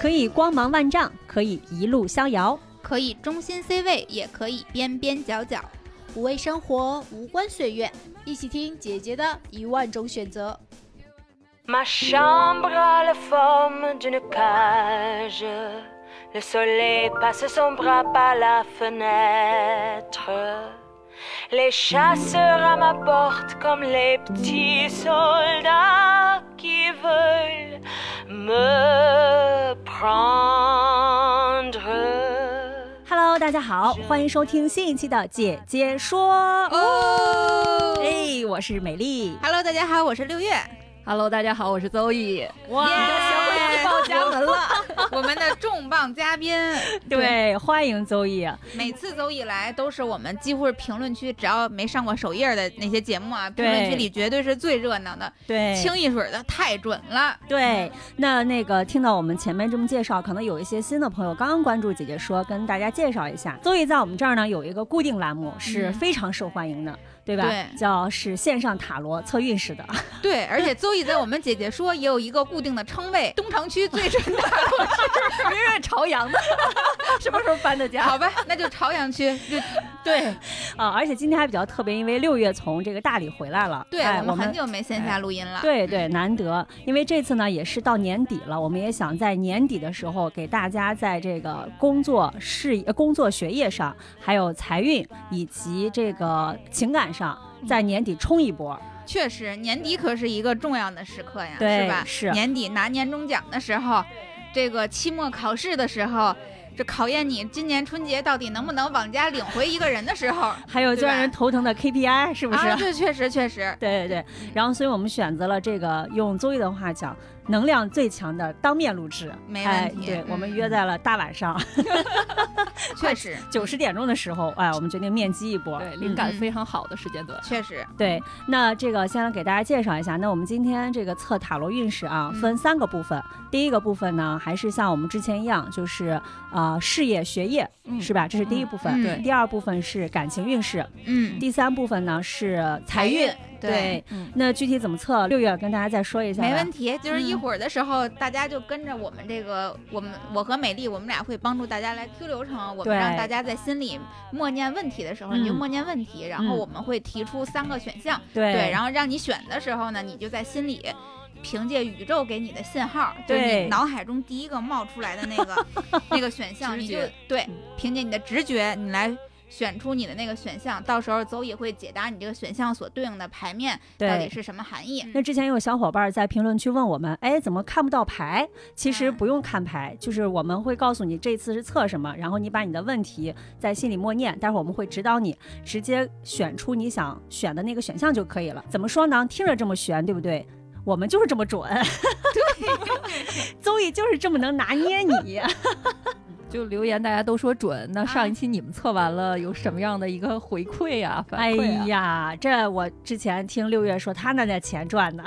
可以光芒万丈，可以一路逍遥，可以中心 C 位，也可以边边角角。无畏生活，无关岁月，一起听姐姐的一万种选择。Le soleil passe son bras par la fenêtre. Les chasseurs à ma porte comme les petits soldats qui veulent me prendre. Hello， 大家好，欢迎收听新一期的姐姐说。哦，哎，我是美丽。Hello， 大家好，我是六月。Hello， 大家好，我是 Zoe。哇，小鬼子家门了。我们的重磅嘉宾，对，欢迎邹毅。每次邹毅来都是我们几乎是评论区，只要没上过首页的那些节目啊，评论区里绝对是最热闹的。对，清一水的太准了。对，那个听到我们前面这么介绍，可能有一些新的朋友刚刚关注姐姐说，跟大家介绍一下，邹毅在我们这儿呢有一个固定栏目是非常受欢迎的。对吧？对，叫是线上塔罗测运势的。对，而且邹毅在我们姐姐说也有一个固定的称谓，东城区最准塔罗师，明月朝阳的。什么时候搬的家？好吧，那就朝阳区。对啊，而且今天还比较特别，因为六月从这个大理回来了。对，哎，我们很久没线下录音了。哎，对，难得。因为这次呢也是到年底了，我们也想在年底的时候给大家在这个工作学业上，还有财运以及这个情感上在年底冲一波。确实，年底可是一个重要的时刻呀，是吧？是年底拿年终奖的时候，这个期末考试的时候，这考验你今年春节到底能不能往家领回一个人的时候，还有就让人头疼的 KPI， 是不是？啊，对，确实，对。然后，所以我们选择了这个用邹毅的话讲，能量最强的当面录制，没问题。哎，对，我们约在了大晚上，确实9:00的时候，哎，我们决定面基一波，对，灵感非常好的时间段，确实。对，那这个先来给大家介绍一下，那我们今天这个测塔罗运势啊，分三个部分。第一个部分呢，还是像我们之前一样，就是事业学业，是吧？这是第一部分。对，第二部分是感情运势，第三部分呢是财运。对，那具体怎么测，六月跟大家再说一下。没问题，就是一会儿的时候，大家就跟着我们这个，我和美丽，我们俩会帮助大家来 Q 流程。我们让大家在心里默念问题的时候，你就默念问题，然后我们会提出三个选项，对，然后让你选的时候呢，你就在心里。凭借宇宙给你的信号，对，你脑海中第一个冒出来的那个选项，你就对，凭借你的直觉，你来选出你的那个选项。到时候邹也会解答你这个选项所对应的牌面到底是什么含义。那之前有小伙伴在评论区问我们，哎，怎么看不到牌？其实不用看牌，就是我们会告诉你这次是测什么，然后你把你的问题在心里默念，待会儿我们会指导你直接选出你想选的那个选项就可以了。怎么说呢？听着这么悬，对不对？我们就是这么准，对，邹毅就是这么能拿捏你。就留言大家都说准，那上一期你们测完了有什么样的一个回馈呀，反馈呀？哎呀，这我之前听六月说他那点钱赚呢，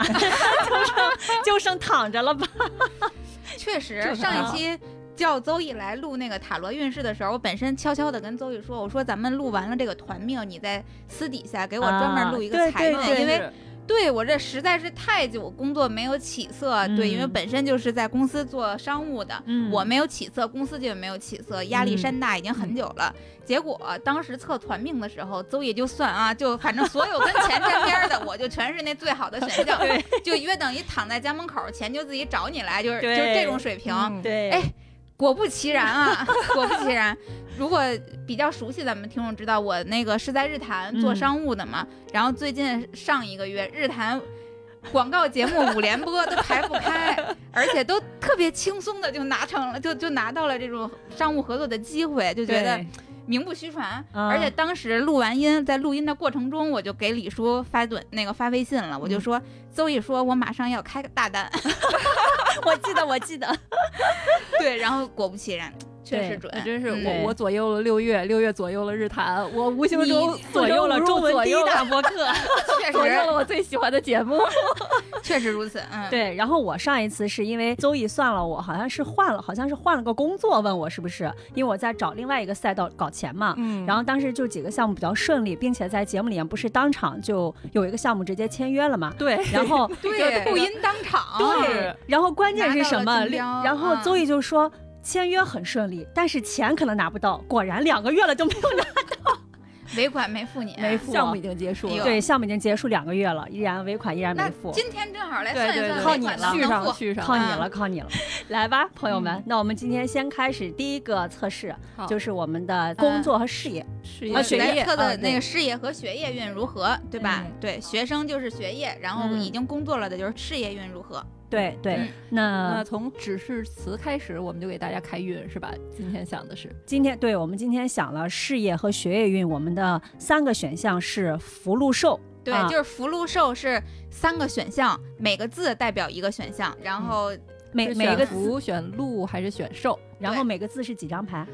就剩躺着了吧？确实，上一期。叫邹毅来录那个塔罗运势的时候，我本身悄悄的跟邹毅说，我说咱们录完了这个团命，你在私底下给我专门录一个财运，因为对我这实在是太久工作没有起色，对，因为本身就是在公司做商务的，我没有起色，公司就没有起色，压力山大，已经很久了。结果当时测团命的时候，邹毅就算啊，就反正所有跟钱沾边的，我就全是那最好的选项，就约等于躺在家门口，钱就自己找你来，就是这种水平，对，哎。果不其然，如果比较熟悉咱们听众知道，我那个是在日坛做商务的嘛，然后最近上一个月日坛广告节目5连播都排不开，而且都特别轻松的就拿到了这种商务合作的机会，就觉得名不虚传。而且当时录完音，在录音的过程中，我就给李叔发微信了，我就说邹毅说我马上要开个大单。我记得对，然后果不其然确实准，真是我左右了六月左右了日坛，我无形中左右了中文第一大播客，确实左右了我最喜欢的节目。确实如此，嗯，对。然后我上一次是因为Zoe算了我，好像是换了个工作，问我是不是，因为我在找另外一个赛道搞钱嘛，嗯，然后当时就几个项目比较顺利，并且在节目里面不是当场就有一个项目直接签约了嘛，对，然后对录音当场，对，然后关键是什么？然后Zoe就说签约很顺利，但是钱可能拿不到，果然2个月了就没有拿到。尾款没付你，没付，项目已经结束了，对，项目已经结束2个月了，依然没付。今天正好来算一算，靠你了，续上，靠你了，来吧，朋友们，那我们今天先开始第一个测试，就是我们的工作和事业，学业测的那个事业和学业运如何，对吧？对，学生就是学业，然后已经工作了的就是事业运如何。对对，嗯，那从指示词开始，我们就给大家开运是吧？今天想的是我们今天想了事业和学业运，我们的3个选项是福禄寿，对，啊，就是福禄寿是3个选项，每个字代表1个选项，然后，嗯，每个福选禄还是选寿，然后每个字是几张牌？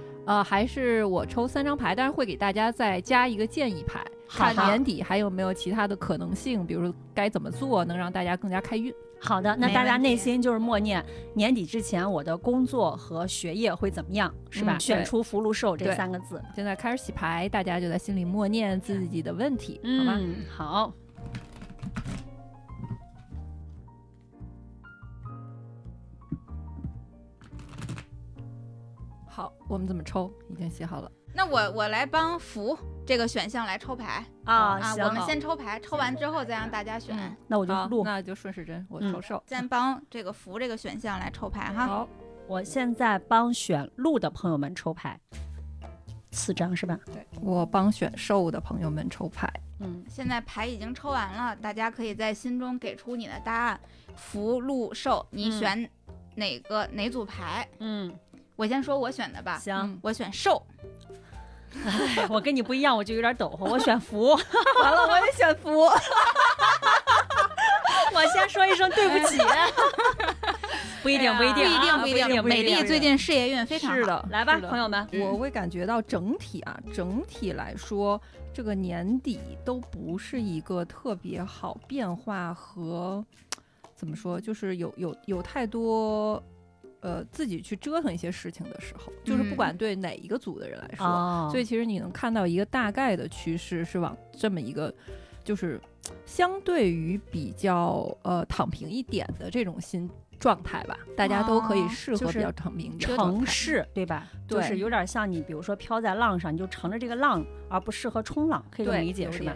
还是我抽3张牌，但是会给大家再加一个建议牌，看年底还有没有其他的可能性，比如说该怎么做能让大家更加开运。好的，那大家内心就是默念年底之前我的工作和学业会怎么样，是吧？选出福禄寿这3个字。现在开始洗牌，大家就在心里默念自己的问题，好吗？嗯，好。好，我们怎么抽？已经写好了。那我来帮福这个选项来抽牌啊！我们先抽牌，抽完之后再让大家选。嗯，那我就录，那就顺时针，我抽手，先帮这个福这个选项来抽牌哈。好，我现在帮选录的朋友们抽牌，4张是吧？对，我帮选寿的朋友们抽牌。嗯，现在牌已经抽完了，大家可以在心中给出你的答案。福、禄、寿，你选哪组牌？嗯，我先说我选的吧。行，我选寿。哎，我跟你不一样，我就有点抖，我选福。完了，我也选福。我先说一声对不起。不一定。美丽最近事业运非常好。是的，来吧，朋友们，我会感觉到整体来说，这个年底都不是一个特别好变化和怎么说，就是有太多。自己去折腾一些事情的时候，就是不管对哪一个组的人来说，所以其实你能看到一个大概的趋势是往这么一个，就是相对于比较躺平一点的这种新状态吧，大家都可以适合比较躺平的城市，对吧？对，就是有点像你比如说飘在浪上，你就乘着这个浪，而不适合冲浪，可以这么理解是吧？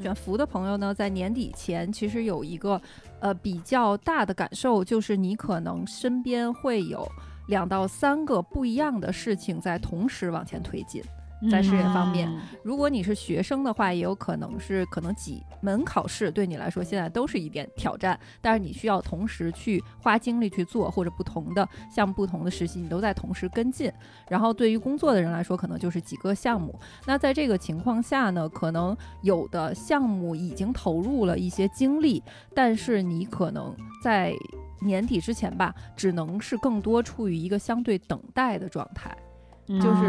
选福的朋友呢，在年底前其实有一个比较大的感受，就是你可能身边会有2到3个不一样的事情在同时往前推进。在事业方面，如果你是学生的话，也有可能几门考试对你来说现在都是一点挑战，但是你需要同时去花精力去做，或者不同的实习你都在同时跟进。然后对于工作的人来说，可能就是几个项目。那在这个情况下呢，可能有的项目已经投入了一些精力，但是你可能在年底之前吧，只能是更多处于一个相对等待的状态，就是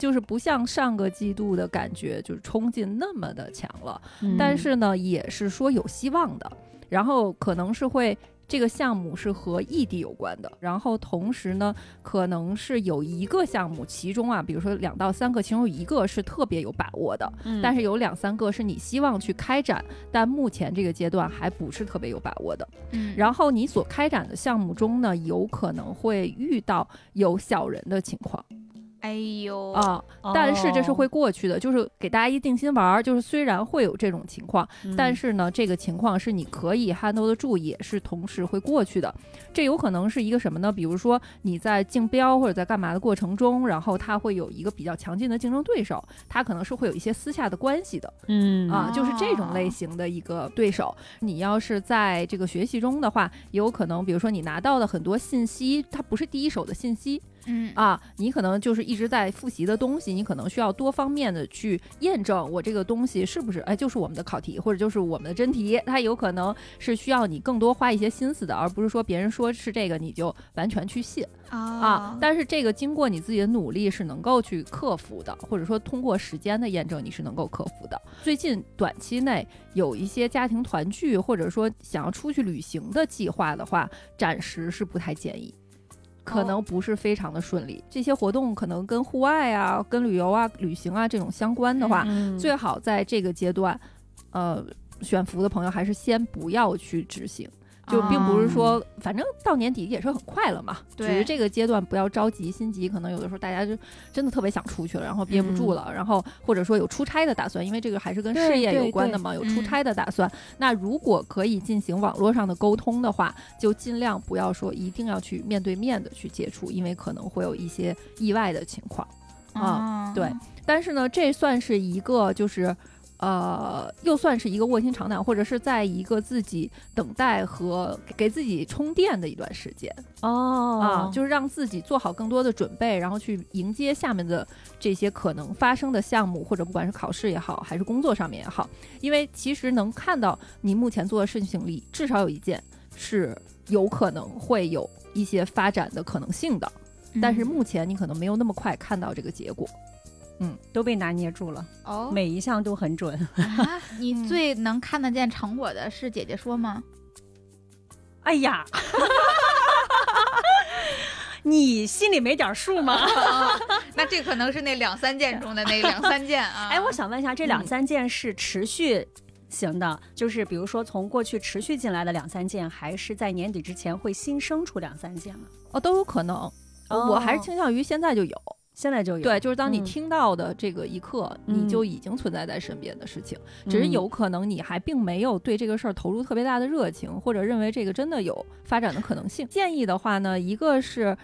就是不像上个季度的感觉，就是冲劲那么的强了，但是呢也是说有希望的。然后可能是会这个项目是和异地有关的，然后同时呢可能是有一个项目，其中啊比如说2到3个，其中有一个是特别有把握的，但是有2、3个是你希望去开展，但目前这个阶段还不是特别有把握的。然后你所开展的项目中呢，有可能会遇到有小人的情况。哎呦啊！但是这是会过去的，就是给大家一定心玩，就是虽然会有这种情况，但是呢，这个情况是你可以 handle 得住，也是同时会过去的。这有可能是一个什么呢？比如说你在竞标或者在干嘛的过程中，然后他会有一个比较强劲的竞争对手，他可能是会有一些私下的关系的，就是这种类型的一个对手。你要是在这个学习中的话，有可能比如说你拿到的很多信息，它不是第一手的信息。嗯啊，你可能就是一直在复习的东西，你可能需要多方面的去验证我这个东西是不是哎就是我们的考题或者就是我们的真题，它有可能是需要你更多花一些心思的，而不是说别人说是这个你就完全去信、哦、啊。但是这个经过你自己的努力是能够去克服的，或者说通过时间的验证你是能够克服的。最近短期内有一些家庭团聚或者说想要出去旅行的计划的话，暂时是不太建议，可能不是非常的顺利、哦、这些活动可能跟户外啊跟旅游啊旅行啊这种相关的话、嗯、最好在这个阶段选服的朋友还是先不要去执行，就并不是说、哦、反正到年底也是很快了嘛，只是这个阶段不要着急心急，可能有的时候大家就真的特别想出去了，然后憋不住了、嗯、然后或者说有出差的打算，因为这个还是跟事业有关的嘛，有出差的打算、嗯、那如果可以进行网络上的沟通的话，就尽量不要说一定要去面对面的去接触，因为可能会有一些意外的情况啊、哦对。但是呢这算是一个就是又算是一个卧薪尝胆，或者是在一个自己等待和给自己充电的一段时间哦，啊，就是让自己做好更多的准备，然后去迎接下面的这些可能发生的项目，或者不管是考试也好，还是工作上面也好，因为其实能看到你目前做的事情里，至少有一件是有可能会有一些发展的可能性的，嗯、但是目前你可能没有那么快看到这个结果。嗯，都被拿捏住了、哦、每一项都很准、啊、你最能看得见成果的是姐姐说吗？哎呀你心里没点数吗、哦、那这可能是那两三件中的那两三件啊。哎，我想问一下，这两三件是持续行的、嗯、就是比如说从过去持续进来的两三件，还是在年底之前会新生出两三件吗？哦，都有可能、哦、我还是倾向于现在就有，现在就有。对，就是当你听到的这个一刻、嗯、你就已经存在在身边的事情、嗯、只是有可能你还并没有对这个事儿投入特别大的热情，或者认为这个真的有发展的可能性。建议的话呢，一个是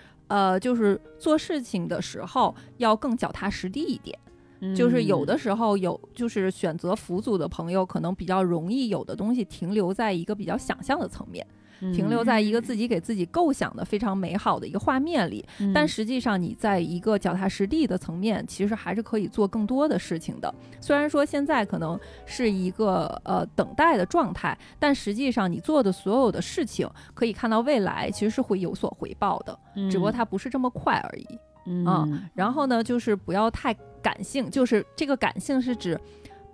就是做事情的时候要更脚踏实地一点，就是有的时候有就是选择辅组的朋友可能比较容易有的东西停留在一个比较想象的层面，停留在一个自己给自己构想的非常美好的一个画面里、嗯、但实际上你在一个脚踏实地的层面其实还是可以做更多的事情的。虽然说现在可能是一个等待的状态，但实际上你做的所有的事情可以看到未来其实是会有所回报的、嗯、只不过它不是这么快而已、嗯嗯、然后呢就是不要太感性，就是这个感性是指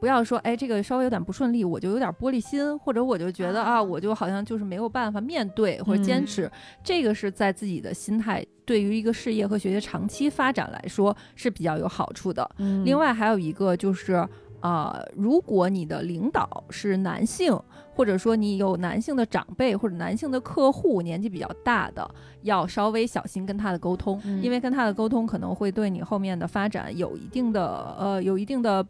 不要说哎，这个稍微有点不顺利我就有点玻璃心，或者我就觉得啊，我就好像就是没有办法面对或者坚持、嗯、这个是在自己的心态对于一个事业和学业长期发展来说是比较有好处的、嗯、另外还有一个就是如果你的领导是男性，或者说你有男性的长辈或者男性的客户年纪比较大的，要稍微小心跟他的沟通、嗯、因为跟他的沟通可能会对你后面的发展有一定的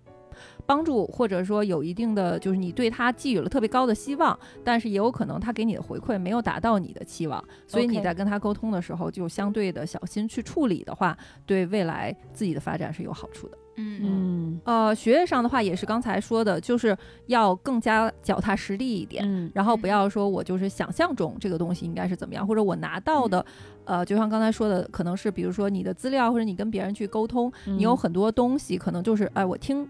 帮助，或者说有一定的就是你对他寄予了特别高的希望，但是也有可能他给你的回馈没有达到你的期望，所以你在跟他沟通的时候就相对的小心去处理的话，对未来自己的发展是有好处的。嗯，学业上的话也是刚才说的，就是要更加脚踏实地一点、嗯、然后不要说我就是想象中这个东西应该是怎么样，或者我拿到的、嗯、就像刚才说的可能是比如说你的资料或者你跟别人去沟通、嗯、你有很多东西可能就是哎，我听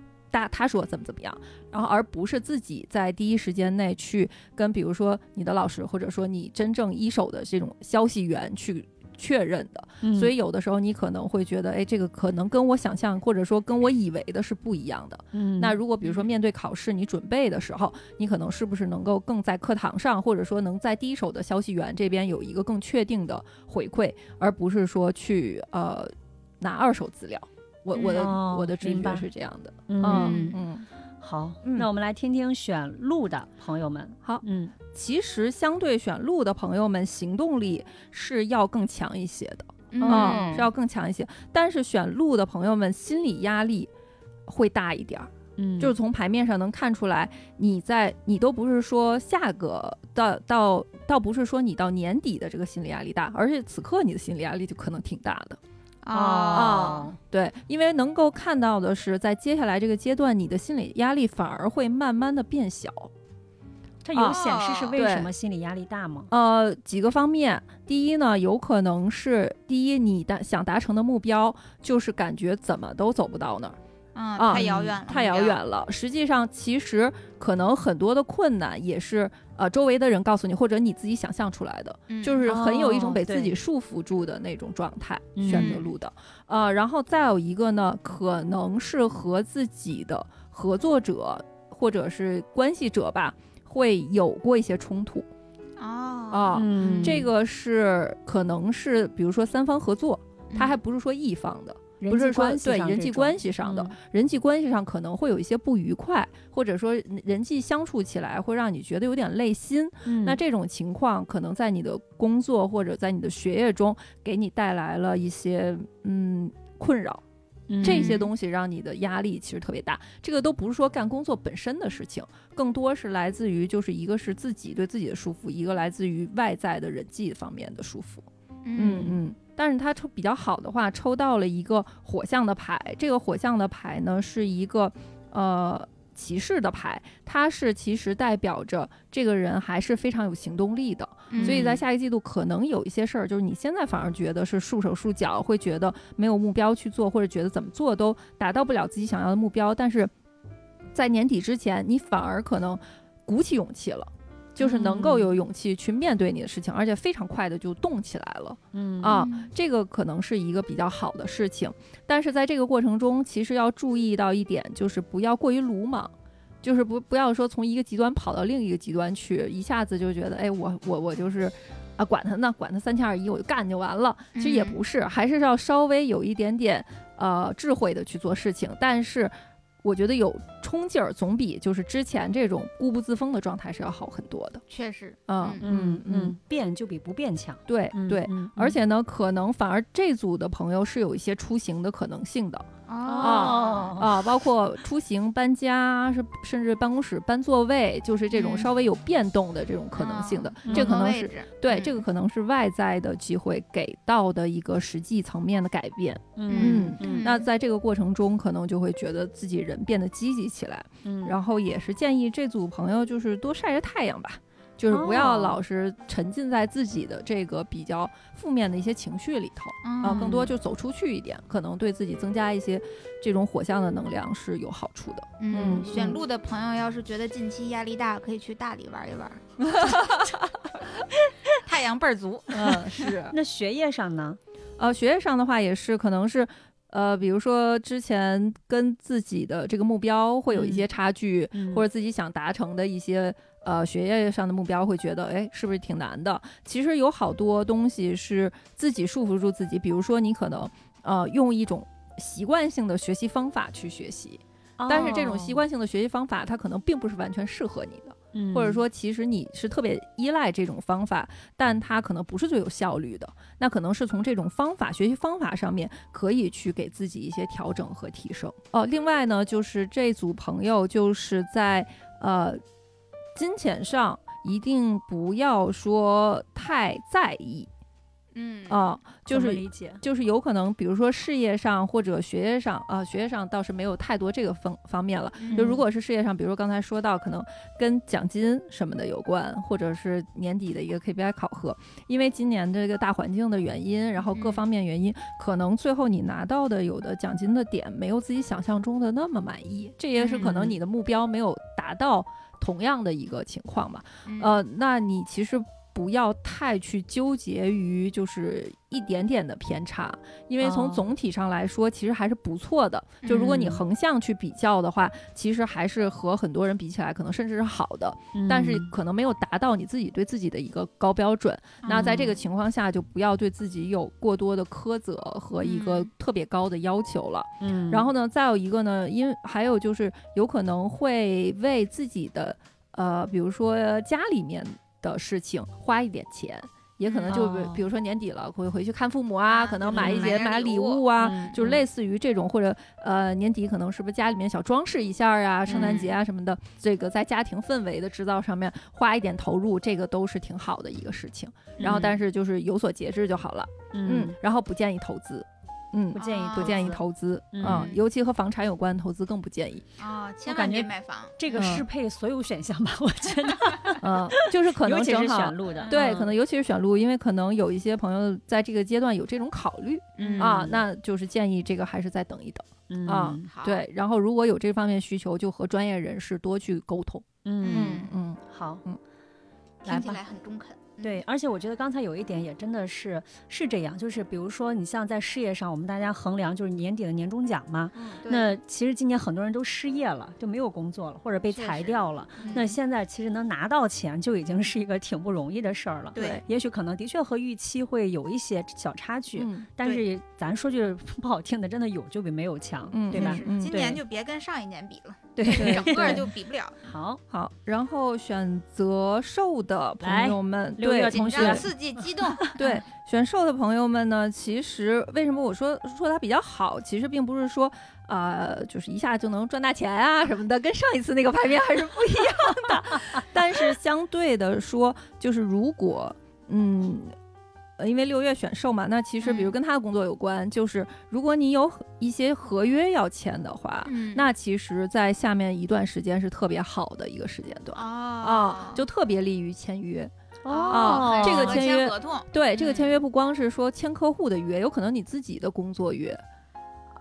他说怎么怎么样，然后而不是自己在第一时间内去跟比如说你的老师或者说你真正一手的这种消息源去确认的、嗯、所以有的时候你可能会觉得哎，这个可能跟我想象或者说跟我以为的是不一样的、嗯、那如果比如说面对考试你准备的时候，你可能是不是能够更在课堂上或者说能在第一手的消息源这边有一个更确定的回馈，而不是说去拿二手资料。我的直觉是这样的。嗯，好，那我们来听听选路的朋友们。好，嗯，其实相对选路的朋友们，行动力是要更强一些的，是要更强一些。但是选路的朋友们心理压力会大一点，就是从牌面上能看出来，你都不是说下个倒不是说你到年底的这个心理压力大，而是此刻你的心理压力就可能挺大的。哦，对，因为能够看到的是在接下来这个阶段你的心理压力反而会慢慢的变小，它有显示是为什么心理压力大吗？几个方面。第一呢，有可能是第一你想达成的目标就是感觉怎么都走不到那儿，太遥远了，太遥远了。实际上其实可能很多的困难也是周围的人告诉你或者你自己想象出来的，就是很有一种被自己束缚住的那种状态，选择路的。然后再有一个呢，可能是和自己的合作者或者是关系者吧会有过一些冲突。这个是可能是比如说三方合作，它还不是说一方的，不是说对人际关系上的，人际关系上可能会有一些不愉快，或者说人际相处起来会让你觉得有点累心，那这种情况可能在你的工作或者在你的学业中给你带来了一些困扰，这些东西让你的压力其实特别大。这个都不是说干工作本身的事情，更多是来自于就是一个是自己对自己的束缚，一个来自于外在的人际方面的束缚。但是他抽比较好的话，抽到了一个火象的牌。这个火象的牌呢是一个骑士的牌，它是其实代表着这个人还是非常有行动力的，所以在下一季度可能有一些事儿，就是你现在反而觉得是束手束脚，会觉得没有目标去做，或者觉得怎么做都达到不了自己想要的目标，但是在年底之前你反而可能鼓起勇气了，就是能够有勇气去面对你的事情，而且非常快的就动起来了。这个可能是一个比较好的事情，但是在这个过程中其实要注意到一点，就是不要过于鲁莽，就是不要说从一个极端跑到另一个极端去，一下子就觉得哎我就是管他呢，管他371我就干就完了。其实也不是，还是要稍微有一点点智慧的去做事情，但是我觉得有冲劲儿总比就是之前这种固步自封的状态是要好很多的。确实，变就比不变强。对对，而且呢，可能反而这组的朋友是有一些出行的可能性的。包括出行、搬家，甚至办公室搬座位，就是这种稍微有变动的这种可能性的。这可能是对，这个可能是外在的机会给到的一个实际层面的改变。那在这个过程中，可能就会觉得自己人变得积极起来。然后也是建议这组朋友就是多晒晒太阳吧，就是不要老是沉浸在自己的这个比较负面的一些情绪里头，更多就走出去一点，可能对自己增加一些这种火象的能量是有好处的。选路的朋友要是觉得近期压力大，可以去大理玩一玩。太阳倍儿足。是。那学业上呢？学业上的话也是可能是比如说之前跟自己的这个目标会有一些差距，或者自己想达成的一些学业上的目标会觉得哎是不是挺难的。其实有好多东西是自己束缚住自己，比如说你可能用一种习惯性的学习方法去学习，但是这种习惯性的学习方法它可能并不是完全适合你的，或者说其实你是特别依赖这种方法，但它可能不是最有效率的，那可能是从这种方法学习方法上面可以去给自己一些调整和提升。另外呢就是这组朋友就是在金钱上一定不要说太在意，就是理解，就是有可能比如说事业上或者学业上学业上倒是没有太多这个方面了，就如果是事业上，比如说刚才说到可能跟奖金什么的有关，或者是年底的一个 KPI 考核，因为今年这个大环境的原因，然后各方面原因，可能最后你拿到的有的奖金的点没有自己想象中的那么满意，这也是可能你的目标没有达到同样的一个情况嘛。那你其实不要太去纠结于就是一点点的偏差，因为从总体上来说其实还是不错的，就如果你横向去比较的话，其实还是和很多人比起来可能甚至是好的，但是可能没有达到你自己对自己的一个高标准，那在这个情况下就不要对自己有过多的苛责和一个特别高的要求了。然后呢再有一个呢，还有就是有可能会为自己的比如说家里面的事情花一点钱，也可能就比如说年底了会回去看父母啊，可能买礼物啊，就类似于这种，或者年底可能是不是家里面小装饰一下啊，圣诞节啊什么的，这个在家庭氛围的制造上面花一点投入，这个都是挺好的一个事情。然后但是就是有所节制就好了，然后不建议投资。嗯，不建议投资，嗯，尤其和房产有关投资更不建议啊，千万别买房。这个适配所有选项吧，我觉得，嗯，就是可能正好选路的，对，可能尤其是选路，因为可能有一些朋友在这个阶段有这种考虑啊，那就是建议这个还是再等一等。嗯啊，对，然后如果有这方面需求，就和专业人士多去沟通。嗯嗯，好，嗯，听起来很中肯。对，而且我觉得刚才有一点也真的是这样，就是比如说你像在事业上，我们大家衡量就是年底的年终奖嘛，嗯，那其实今年很多人都失业了，就没有工作了，或者被裁掉了，那现在其实能拿到钱就已经是一个挺不容易的事儿了。对，也许可能的确和预期会有一些小差距，嗯，但是咱说句不好听的，真的有就比没有强，嗯，对吧，嗯，今年就别跟上一年比了，对，整个就比不了。好，然后选择瘦的朋友们，对，同学刺激激动，对，选瘦的朋友们呢，其实为什么我说它比较好，其实并不是说就是一下就能赚大钱啊什么的，跟上一次那个排名还是不一样的。但是相对的说，就是如果因为6月选瘦嘛，那其实比如跟他的工作有关，就是如果你有一些合约要签的话，那其实在下面一段时间是特别好的一个时间段，就特别利于签约。哦，这个签约合同，对，这个签约不光是说签客户的约，有可能你自己的工作约。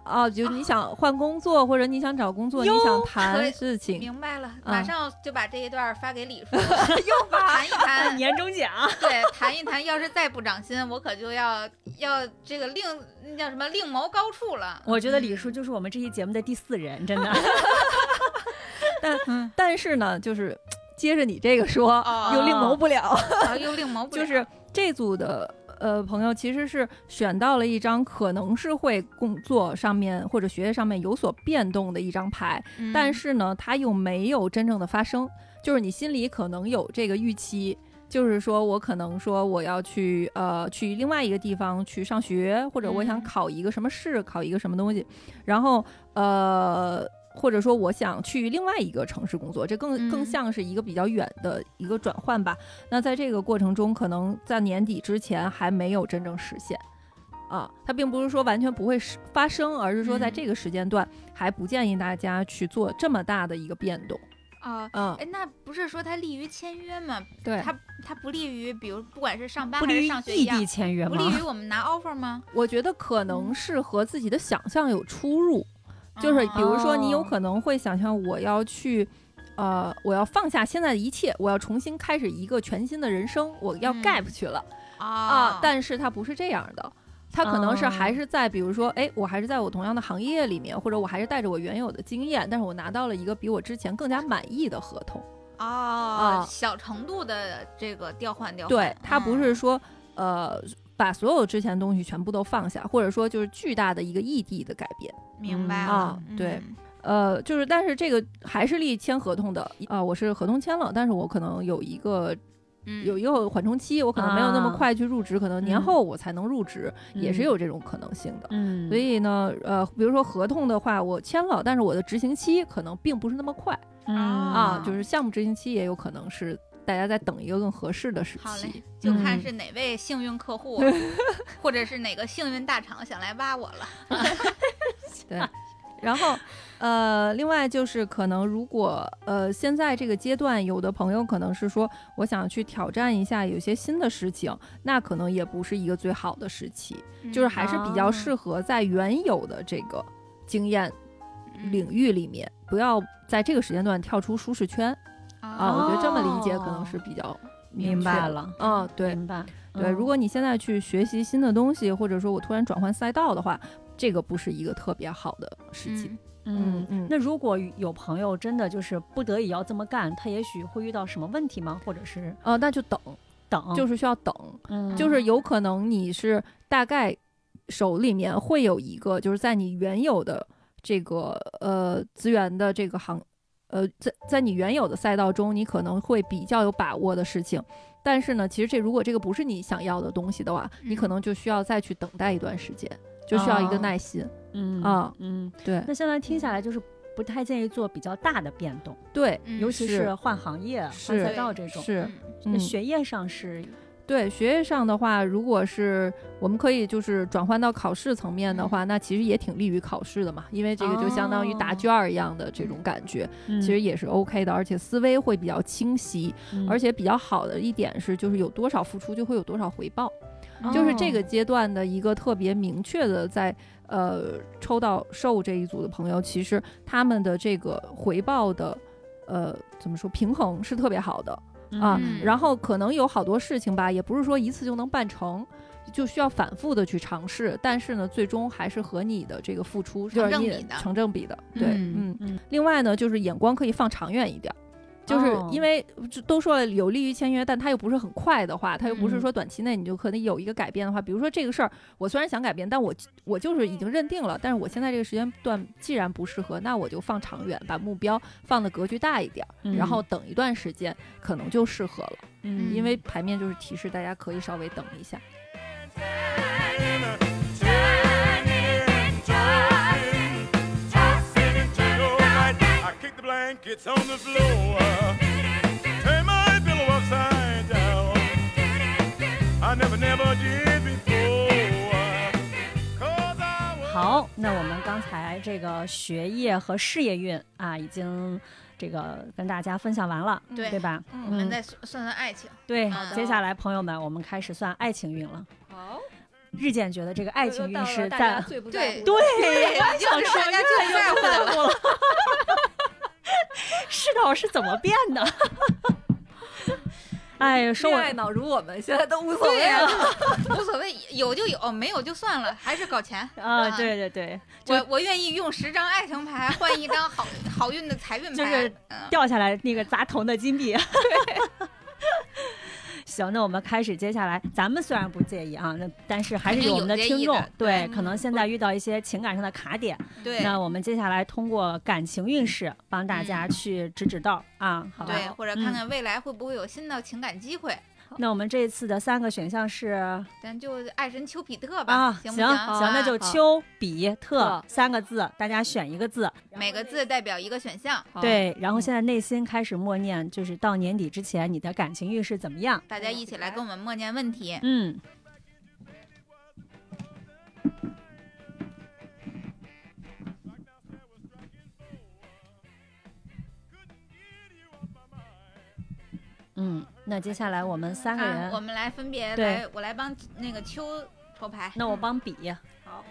啊，就你想换工作，或者你想找工作，你想谈事情，明白了，马上就把这一段发给李叔，又谈一谈年终奖，对，谈一谈，要是再不涨薪，我可就要这个那叫什么另谋高处了。我觉得李叔就是我们这期节目的第4人，真的。但是呢，就是接着你这个说，又另谋不了，又另谋不了，就是这组的。朋友其实是选到了一张可能是会工作上面或者学业上面有所变动的一张牌，但是呢，它又没有真正的发生，就是你心里可能有这个预期，就是说我可能说我要去另外一个地方去上学，或者我想考一个什么试，考一个什么东西，然后或者说我想去另外一个城市工作，这更像是一个比较远的一个转换吧。那在这个过程中，可能在年底之前还没有真正实现啊，它并不是说完全不会发生，而是说在这个时间段还不建议大家去做这么大的一个变动啊。那不是说它利于签约吗？对，它不利于，比如不管是上班还是上学一样，不利于异地签约吗？不利于我们拿 offer 吗？我觉得可能是和自己的想象有出入。就是比如说你有可能会想象我要去我要放下现在的一切，我要重新开始一个全新的人生，我要 gap 去了啊，但是它不是这样的，它可能是还是在比如说我还是在我同样的行业里面，或者我还是带着我原有的经验，但是我拿到了一个比我之前更加满意的合同啊，小程度的这个调换，对，它不是说把所有之前东西全部都放下，或者说就是巨大的一个异地的改变。明白了啊，对，就是但是这个还是利签合同的啊，我是合同签了，但是我可能有一个缓冲期，我可能没有那么快去入职，可能年后我才能入职，也是有这种可能性的。所以呢，比如说合同的话，我签了，但是我的执行期可能并不是那么快啊，就是项目执行期也有可能是。大家在等一个更合适的时期，好嘞，就看是哪位幸运客户，或者是哪个幸运大厂想来挖我了。对，然后另外就是可能如果现在这个阶段，有的朋友可能是说我想去挑战一下有些新的事情，那可能也不是一个最好的时期，就是还是比较适合在原有的这个经验领域里面，不要在这个时间段跳出舒适圈。我觉得这么理解可能是比较明白了。对，明白。对，如果你现在去学习新的东西，或者说我突然转换赛道的话，这个不是一个特别好的事情。那如果有朋友真的就是不得已要这么干，他也许会遇到什么问题吗？或者是那就等，就是需要等，就是有可能你是大概手里面会有一个，就是在你原有的这个资源的这个在你原有的赛道中，你可能会比较有把握的事情，但是呢，其实如果这个不是你想要的东西的话，你可能就需要再去等待一段时间，就需要一个耐心。对。那现在听下来就是不太建议做比较大的变动，对，尤其是换行业、换赛道这种。是，学业上是。对，学业上的话，如果是我们可以就是转换到考试层面的话，那其实也挺利于考试的嘛，因为这个就相当于答卷一样的这种感觉，其实也是 OK 的，而且思维会比较清晰，而且比较好的一点是，就是有多少付出就会有多少回报，就是这个阶段的一个特别明确的在。抽到受这一组的朋友，其实他们的这个回报的，怎么说平衡是特别好的啊。然后可能有好多事情吧，也不是说一次就能办成，就需要反复的去尝试。但是呢，最终还是和你的这个付出是成正比的。对，嗯。另外呢，就是眼光可以放长远一点。就是因为都说了有利于签约，但它又不是很快的话，它又不是说短期内你就可能有一个改变的话，比如说这个事儿，我虽然想改变，但我就是已经认定了，但是我现在这个时间段既然不适合，那我就放长远，把目标放的格局大一点，然后等一段时间可能就适合了。因为牌面就是提示大家可以稍微等一下。Blankets on the floor, turn my pillow upside down. I never did before. 好，那我们刚才这个学业和事业运啊，已经这个跟大家分享完了，对吧？我们再算算爱情。对，接下来朋友们，我们开始算爱情运了。好。日渐觉得这个爱情运势在对对，我想说大家最在乎的了，世道是怎么变的？哎，说爱脑如我们现在都无所谓了，无所谓，有就有，没有就算了，还是搞钱啊！对对对，我愿意用10张爱情牌换一张好运的财运牌，就是掉下来那个砸头的金币。对。行，那我们开始，接下来咱们虽然不介意啊，那但是还是有我们的听众，对，可能现在遇到一些情感上的卡点，对，那我们接下来通过感情运势帮大家去指道啊，好吧，对，或者看看未来会不会有新的情感机会。那我们这次的3个选项是，咱就爱神丘比特吧，啊，行不行？行，那就丘比特3个字，大家选一个字，每个字代表一个选项。对，然后现在内心开始默念，就是到年底之前你的感情运势怎么样？大家一起来跟我们默念问题。嗯。嗯，那接下来我们3个人，我们来分别来，我来帮那个秋抽牌，那我帮比。好，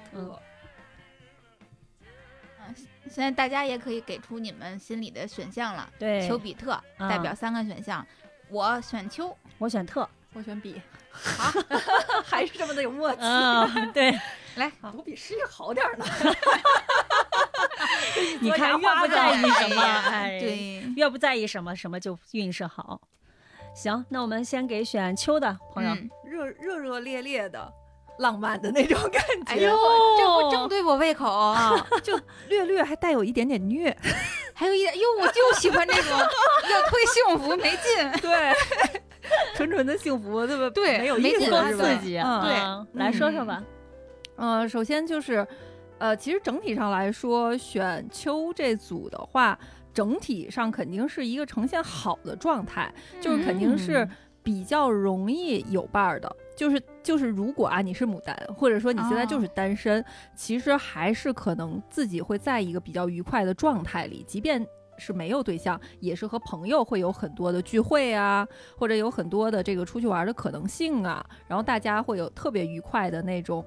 现在大家也可以给出你们心里的选项了。对，丘比特代表3个选项，我选丘，我选特，我选比。好，还是这么的有默契。对，来，我比诗好点呢。你看，越不在意什么，哎，对，越不在意什么，什么就运势好。行，那我们先给选秋的朋友，热烈的，浪漫的那种感觉。哎呦，这不正对我胃口啊！就略还带有一点点虐，还有一点，哟，我就喜欢这种要推幸福没劲。对，纯的幸福，对吧？对，没有意思，更刺激。对，来说说吧。首先就是。其实整体上来说，选秋这组的话，整体上肯定是一个呈现好的状态，就是肯定是比较容易有伴儿的。就是如果啊你是牡丹，或者说你现在就是单身，其实还是可能自己会在一个比较愉快的状态里，即便是没有对象，也是和朋友会有很多的聚会啊，或者有很多的这个出去玩的可能性啊，然后大家会有特别愉快的那种。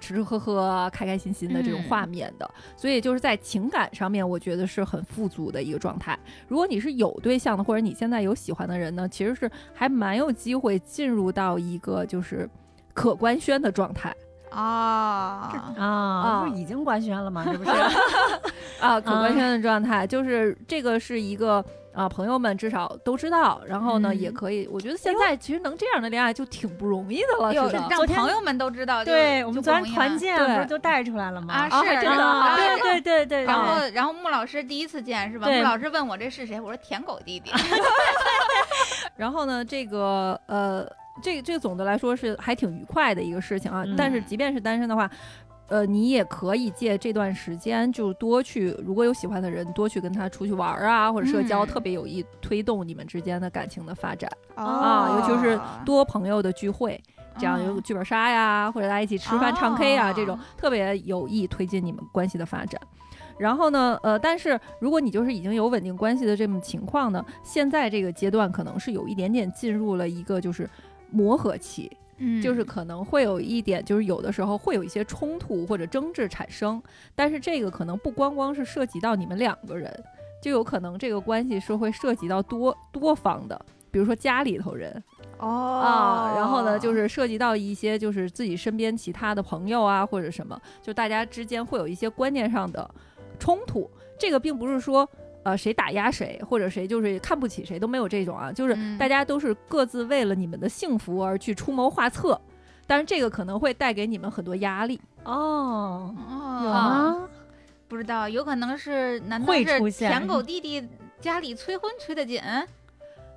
吃喝喝开开心心的这种画面的，所以就是在情感上面我觉得是很富足的一个状态。如果你是有对象的，或者你现在有喜欢的人呢，其实是还蛮有机会进入到一个就是可官宣的状态不是已经官宣了吗？这不是可官宣的状态，就是这个是一个朋友们至少都知道，然后呢，也可以。我觉得现在其实能这样的恋爱就挺不容易的了，是的。让朋友们都知道，对我们昨天团建不是就带出来了吗？啊，是真的，对对对对。然后穆老师第一次见是吧？穆老师问我这是谁，我说舔狗弟弟。然后呢，这个这总的来说是还挺愉快的一个事情啊。但是即便是单身的话。你也可以借这段时间就多去，如果有喜欢的人多去跟他出去玩啊，或者社交，特别有益推动你们之间的感情的发展、哦、啊，尤其是多朋友的聚会，这样有剧本杀呀，或者大家一起吃饭唱 K 啊，这种特别有益推进你们关系的发展。然后呢，但是如果你就是已经有稳定关系的这种情况呢，现在这个阶段可能是有一点点进入了一个就是磨合期，就是可能会有一点，就是有的时候会有一些冲突或者争执产生，但是这个可能不光光是涉及到你们两个人，就有可能这个关系是会涉及到多方的，比如说家里头人啊，然后呢就是涉及到一些就是自己身边其他的朋友啊或者什么，就大家之间会有一些观念上的冲突。这个并不是说谁打压谁或者谁就是看不起谁，都没有这种啊，就是大家都是各自为了你们的幸福而去出谋划策，但是这个可能会带给你们很多压力。哦，有吗？不知道，有可能是，难道是舔狗弟弟家里催婚催得紧？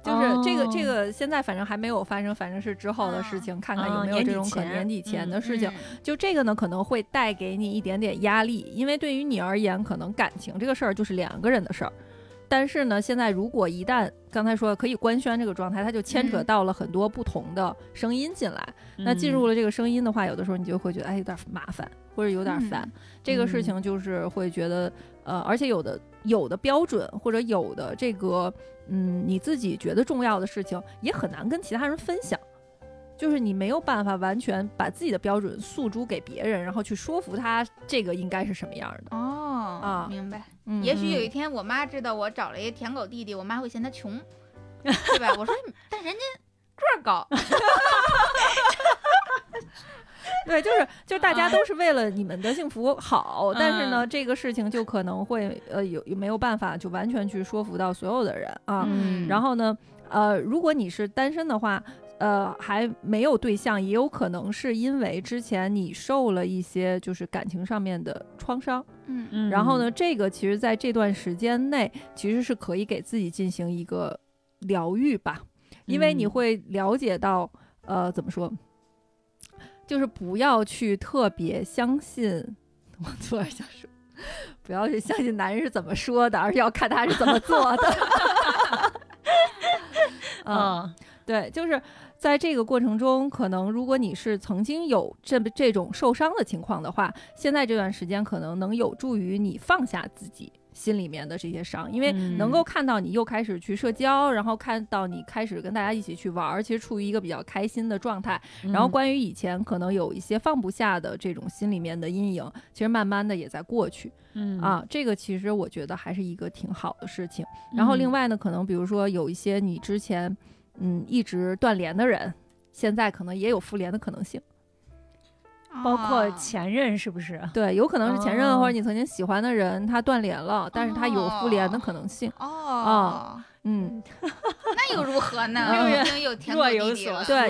就是这个现在反正还没有发生，反正是之后的事情，看看有没有这种可年底前的事情。就这个呢，可能会带给你一点点压力，因为对于你而言，可能感情这个事儿就是两个人的事儿。但是呢，现在如果一旦刚才说可以官宣这个状态，它就牵扯到了很多不同的声音进来。那进入了这个声音的话，有的时候你就会觉得哎有点麻烦，或者有点烦。这个事情就是会觉得而且有的标准或者有的这个你自己觉得重要的事情也很难跟其他人分享，就是你没有办法完全把自己的标准诉诸给别人，然后去说服他这个应该是什么样的。哦，啊，明白。也许有一天我妈知道我找了一个舔狗弟弟，我妈会嫌他穷，对吧？我说，但人家个儿高。对，就是大家都是为了你们的幸福好，但是呢，这个事情就可能会有没有办法就完全去说服到所有的人啊。然后呢，如果你是单身的话，还没有对象，也有可能是因为之前你受了一些就是感情上面的创伤。然后呢，这个其实在这段时间内其实是可以给自己进行一个疗愈吧，因为你会了解到怎么说，就是不要去特别相信，我突然想说，不要去相信男人是怎么说的，而是要看他是怎么做的。对，就是在这个过程中，可能如果你是曾经有这种受伤的情况的话，现在这段时间可能能有助于你放下自己心里面的这些伤，因为能够看到你又开始去社交，然后看到你开始跟大家一起去玩，其实处于一个比较开心的状态。然后关于以前可能有一些放不下的这种心里面的阴影，其实慢慢的也在过去。这个其实我觉得还是一个挺好的事情。然后另外呢，可能比如说有一些你之前一直断联的人，现在可能也有复联的可能性。包括前任是不是？对，有可能是前任或者你曾经喜欢的人，他断联了，但是他有复联的可能性。那又如何呢？已经有甜蜜弟弟了。对，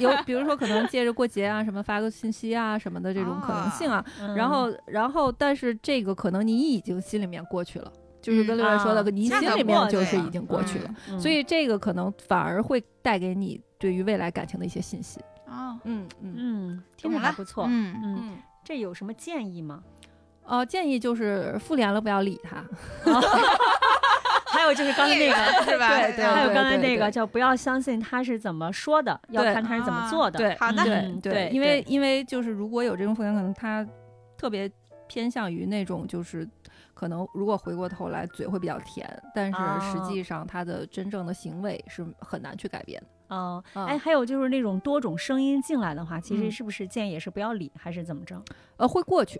有，比如说可能借着过节啊什么发个信息啊什么的这种可能性啊。然后，但是这个可能你已经心里面过去了，就是跟六月说的，你心里面就是已经过去了，所以这个可能反而会带给你对于未来感情的一些信息。听着还不错。这有什么建议吗？建议就是复联了不要理他。还有就是刚才那个是吧？对，还有刚才那个叫不要相信他是怎么说的，要看他是怎么做的。对，好的，对，因为就是如果有这种复联，可能他特别偏向于那种就是。可能如果回过头来嘴会比较甜，但是实际上他的真正的行为是很难去改变的。还有就是那种多种声音进来的话，其实是不是建议也是不要理，还是怎么着？会过去、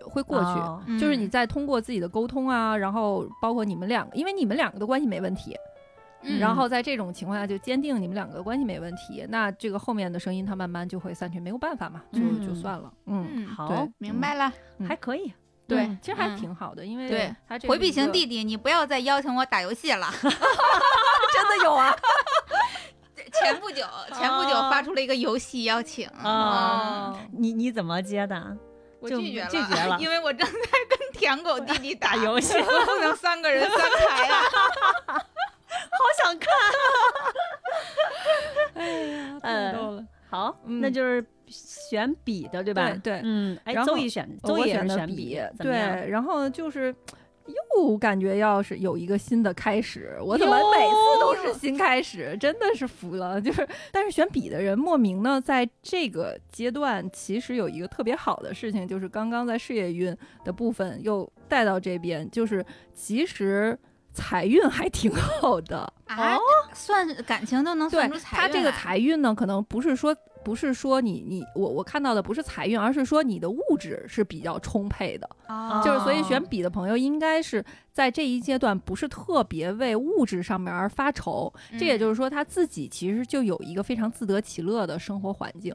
就是你再通过自己的沟通啊，然后包括你们两个，因为你们两个的关系没问题，然后在这种情况下就坚定你们两个关系没问题，那这个后面的声音它慢慢就会散去，没有办法嘛，就算了。好，明白了，还可以。对，其实还挺好的，因为对他这回避型弟弟，你不要再邀请我打游戏了。真的有啊！前不久发出了一个游戏邀请你怎么接的？我拒绝了，因为我正在跟舔狗弟弟打游戏，我不能三个人三台啊！好想看！哎呀，太逗了。好，那就是。选笔的，对吧？对，嗯，哎，周易选笔，对，然后就是。又感觉要是有一个新的开始，我怎么每次都是新开始，真的是服了。就是，但是选笔的人莫名呢，在这个阶段其实有一个特别好的事情，就是刚刚在事业运的部分又带到这边，就是其实财运还挺好的啊，算感情都能算出财运。他这个财运呢，可能不是说我看到的不是财运，而是说你的物质是比较充沛的，就是所以选笔的朋友应该是在这一阶段不是特别为物质上面而发愁，这也就是说他自己其实就有一个非常自得其乐的生活环境，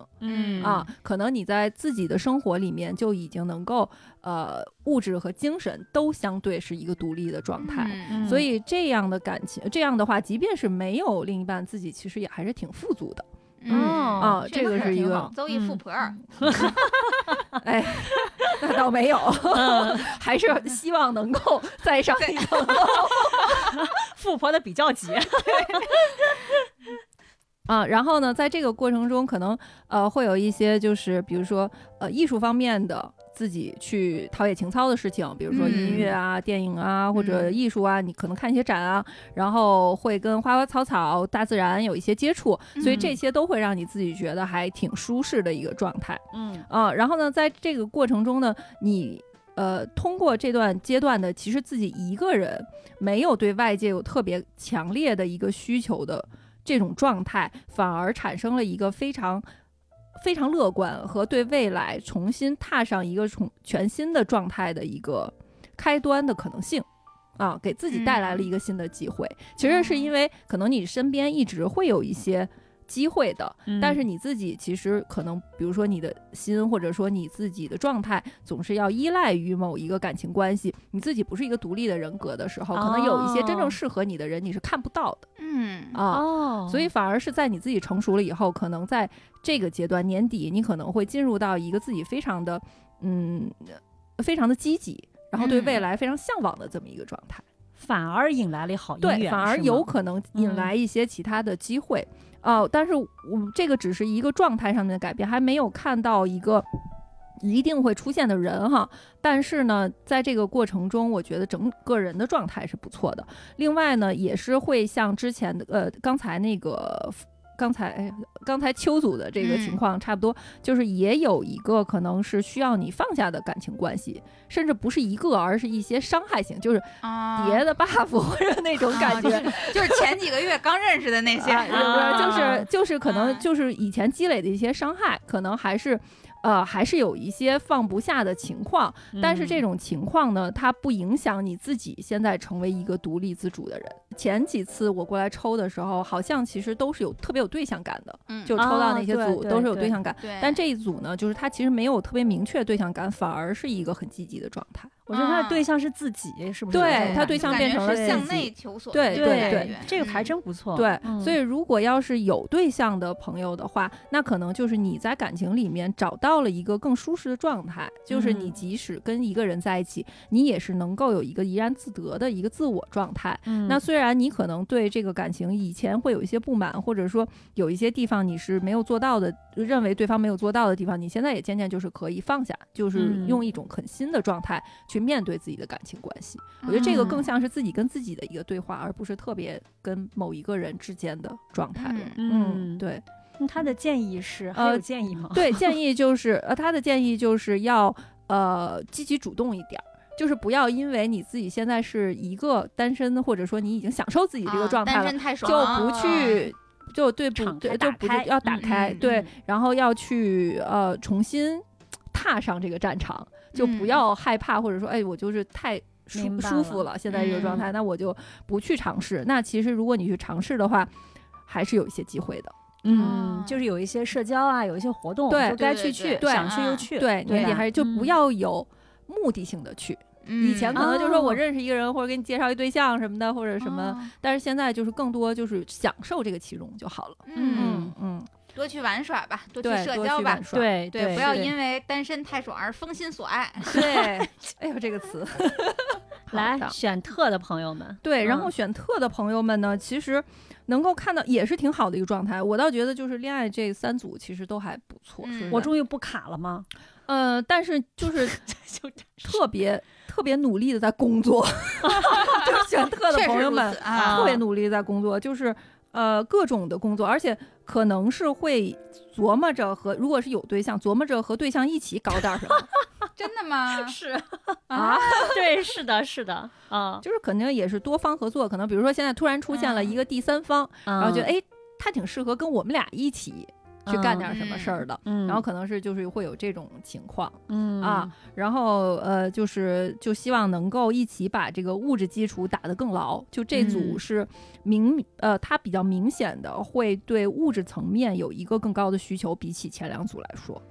可能你在自己的生活里面就已经能够物质和精神都相对是一个独立的状态，所以这样的感情，这样的话，即便是没有另一半，自己其实也还是挺富足的。这个是一个周易富婆儿，哎，那倒没有，还是希望能够再上一层楼，富婆的比较急。啊，然后呢，在这个过程中，可能会有一些就是，比如说艺术方面的。自己去陶冶情操的事情，比如说音乐啊、电影啊或者艺术啊，你可能看一些展啊，然后会跟花花草草、大自然有一些接触，所以这些都会让你自己觉得还挺舒适的一个状态。然后呢，在这个过程中呢，你通过这段阶段的，其实自己一个人没有对外界有特别强烈的一个需求的这种状态，反而产生了一个非常乐观和对未来重新踏上一个全新的状态的一个开端的可能性啊，给自己带来了一个新的机会。其实是因为可能你身边一直会有一些机会的，但是你自己其实可能，比如说你的心或者说你自己的状态总是要依赖于某一个感情关系，你自己不是一个独立的人格的时候，可能有一些真正适合你的人你是看不到的。所以反而是在你自己成熟了以后，可能在这个阶段年底你可能会进入到一个自己非常的积极，然后对未来非常向往的这么一个状态，反而引来了好姻缘，对，反而有可能引来一些其他的机会。但是这个只是一个状态上面的改变，还没有看到一个一定会出现的人哈。但是呢，在这个过程中，我觉得整个人的状态是不错的。另外呢，也是会像之前的刚才秋组的这个情况差不多，就是也有一个可能是需要你放下的感情关系，甚至不是一个，而是一些伤害性，就是叠的 buff 或者那种感觉，就是前几个月刚认识的那些，就是可能就是以前积累的一些伤害，可能还是有一些放不下的情况，但是这种情况呢，它不影响你自己现在成为一个独立自主的人。前几次我过来抽的时候，好像其实都是有特别有对象感的，就抽到那些组都是有对象感，但这一组呢，就是它其实没有特别明确对象感，反而是一个很积极的状态。我觉得他的对象是自己，是不是？对，他对象变成了自己，向内求索。对，这个还真不错。对，所以如果要是有对象的朋友的话，那可能就是你在感情里面找到了一个更舒适的状态，就是你即使跟一个人在一起，你也是能够有一个怡然自得的一个自我状态。那虽然你可能对这个感情以前会有一些不满，或者说有一些地方你是没有做到的，认为对方没有做到的地方，你现在也渐渐就是可以放下，就是用一种很新的状态去面对自己的感情关系。我觉得这个更像是自己跟自己的一个对话，而不是特别跟某一个人之间的状态。对。他的建议是，还有建议吗？对，建议就是他的建议就是要积极主动一点，就是不要因为你自己现在是一个单身，或者说你已经享受自己这个状态了，单身太爽了，就不去。就对不对？就不要打开，对，然后要去重新踏上这个战场。就不要害怕，或者说，哎，我就是太舒服了，现在这个状态，那我就不去尝试。那其实如果你去尝试的话，还是有一些机会的。就是有一些社交啊，有一些活动，就该去，想去就去。对，年底还是就不要有目的性的去。以前可能就说我认识一个人，或者给你介绍一对象什么的，或者什么，但是现在就是更多就是享受这个其中就好了。多去玩耍吧，多去社交吧，对，不要因为单身太爽而封心所爱。对，哎呦这个词，来选特的朋友们，对，然后选特的朋友们呢，其实能够看到也是挺好的一个状态。我倒觉得就是恋爱这三组其实都还不错。我终于不卡了吗？但是就是特别努力的在工作，就是选特的朋友们特别努力在工作，就是各种的工作，而且可能是会琢磨着和，如果是有对象，琢磨着和对象一起搞点什么。真的吗？是啊，对，是的，是的，啊，就是肯定也是多方合作，可能比如说现在突然出现了一个第三方，然后觉得哎，他挺适合跟我们俩一起去干点什么事儿的，然后可能是就是会有这种情况，啊，然后就是就希望能够一起把这个物质基础打得更牢。就这组是他比较明显的会对物质层面有一个更高的需求，比起前两组来说，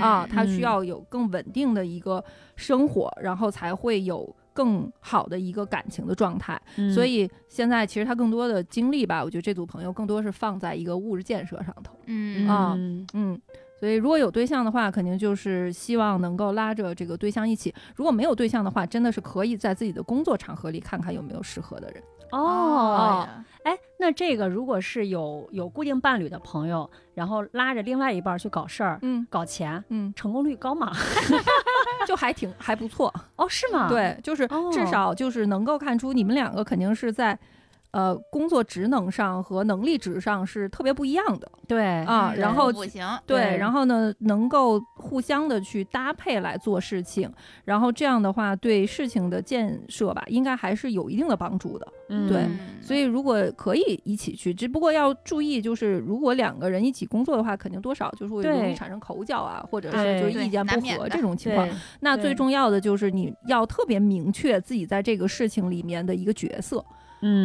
啊，他需要有更稳定的一个生活，然后才会有更好的一个感情的状态，所以现在其实他更多的精力吧，我觉得这组朋友更多是放在一个物质建设上头，所以如果有对象的话，肯定就是希望能够拉着这个对象一起；如果没有对象的话，真的是可以在自己的工作场合里看看有没有适合的人。哦，哎，那这个如果是有固定伴侣的朋友，然后拉着另外一半去搞事儿，搞钱，成功率高嘛？就还不错哦，是吗？对，就是至少就是能够看出你们两个肯定是在，工作职能上和能力值上是特别不一样的。对啊，然后不行，对，然后呢，能够互相的去搭配来做事情，然后这样的话对事情的建设吧，应该还是有一定的帮助的。对，所以如果可以一起去，只不过要注意，就是如果两个人一起工作的话，肯定多少就是会容易产生口角啊，或者是就意见不合这种情况。那最重要的就是你要特别明确自己在这个事情里面的一个角色，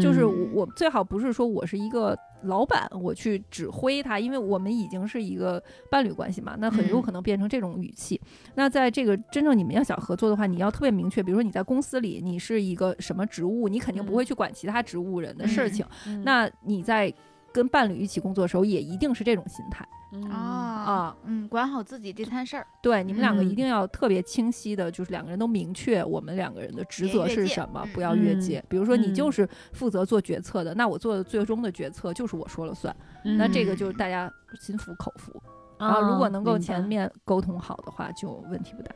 就是我最好不是说我是一个老板，我去指挥他，因为我们已经是一个伴侣关系嘛，那很有可能变成这种语气。那在这个真正你们要想合作的话，你要特别明确，比如说你在公司里你是一个什么职务，你肯定不会去管其他职务人的事情，那你在跟伴侣一起工作的时候也一定是这种心态。管好自己这摊事儿。对，你们两个一定要特别清晰的，就是两个人都明确我们两个人的职责是什么，不要越界。比如说你就是负责做决策的，那我做的最终的决策就是我说了算，那这个就是大家心服口服，然后如果能够前面沟通好的话就问题不大。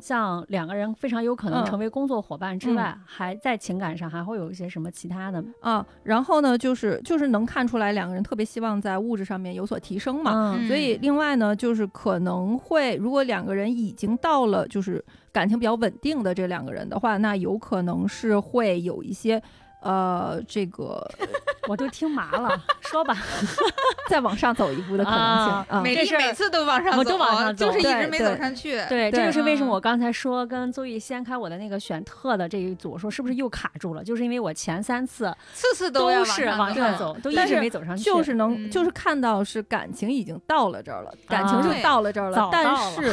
像两个人非常有可能成为工作伙伴之外，还在情感上还会有一些什么其他的啊？然后呢，就是能看出来两个人特别希望在物质上面有所提升嘛。所以另外呢，就是可能会，如果两个人已经到了就是感情比较稳定的这两个人的话，那有可能是会有一些这个我都听麻了，说吧，再往上走一步的可能性。每次都往上走，我都往上走，就是一直没走上去。对，这就是为什么我刚才说跟Zoe掀开我的那个选特的这一组，说是不是又卡住了？就是因为我前三次次都是往上走，都一直没走上去，就是看到是感情已经到了这儿了，感情就到了这儿了，但是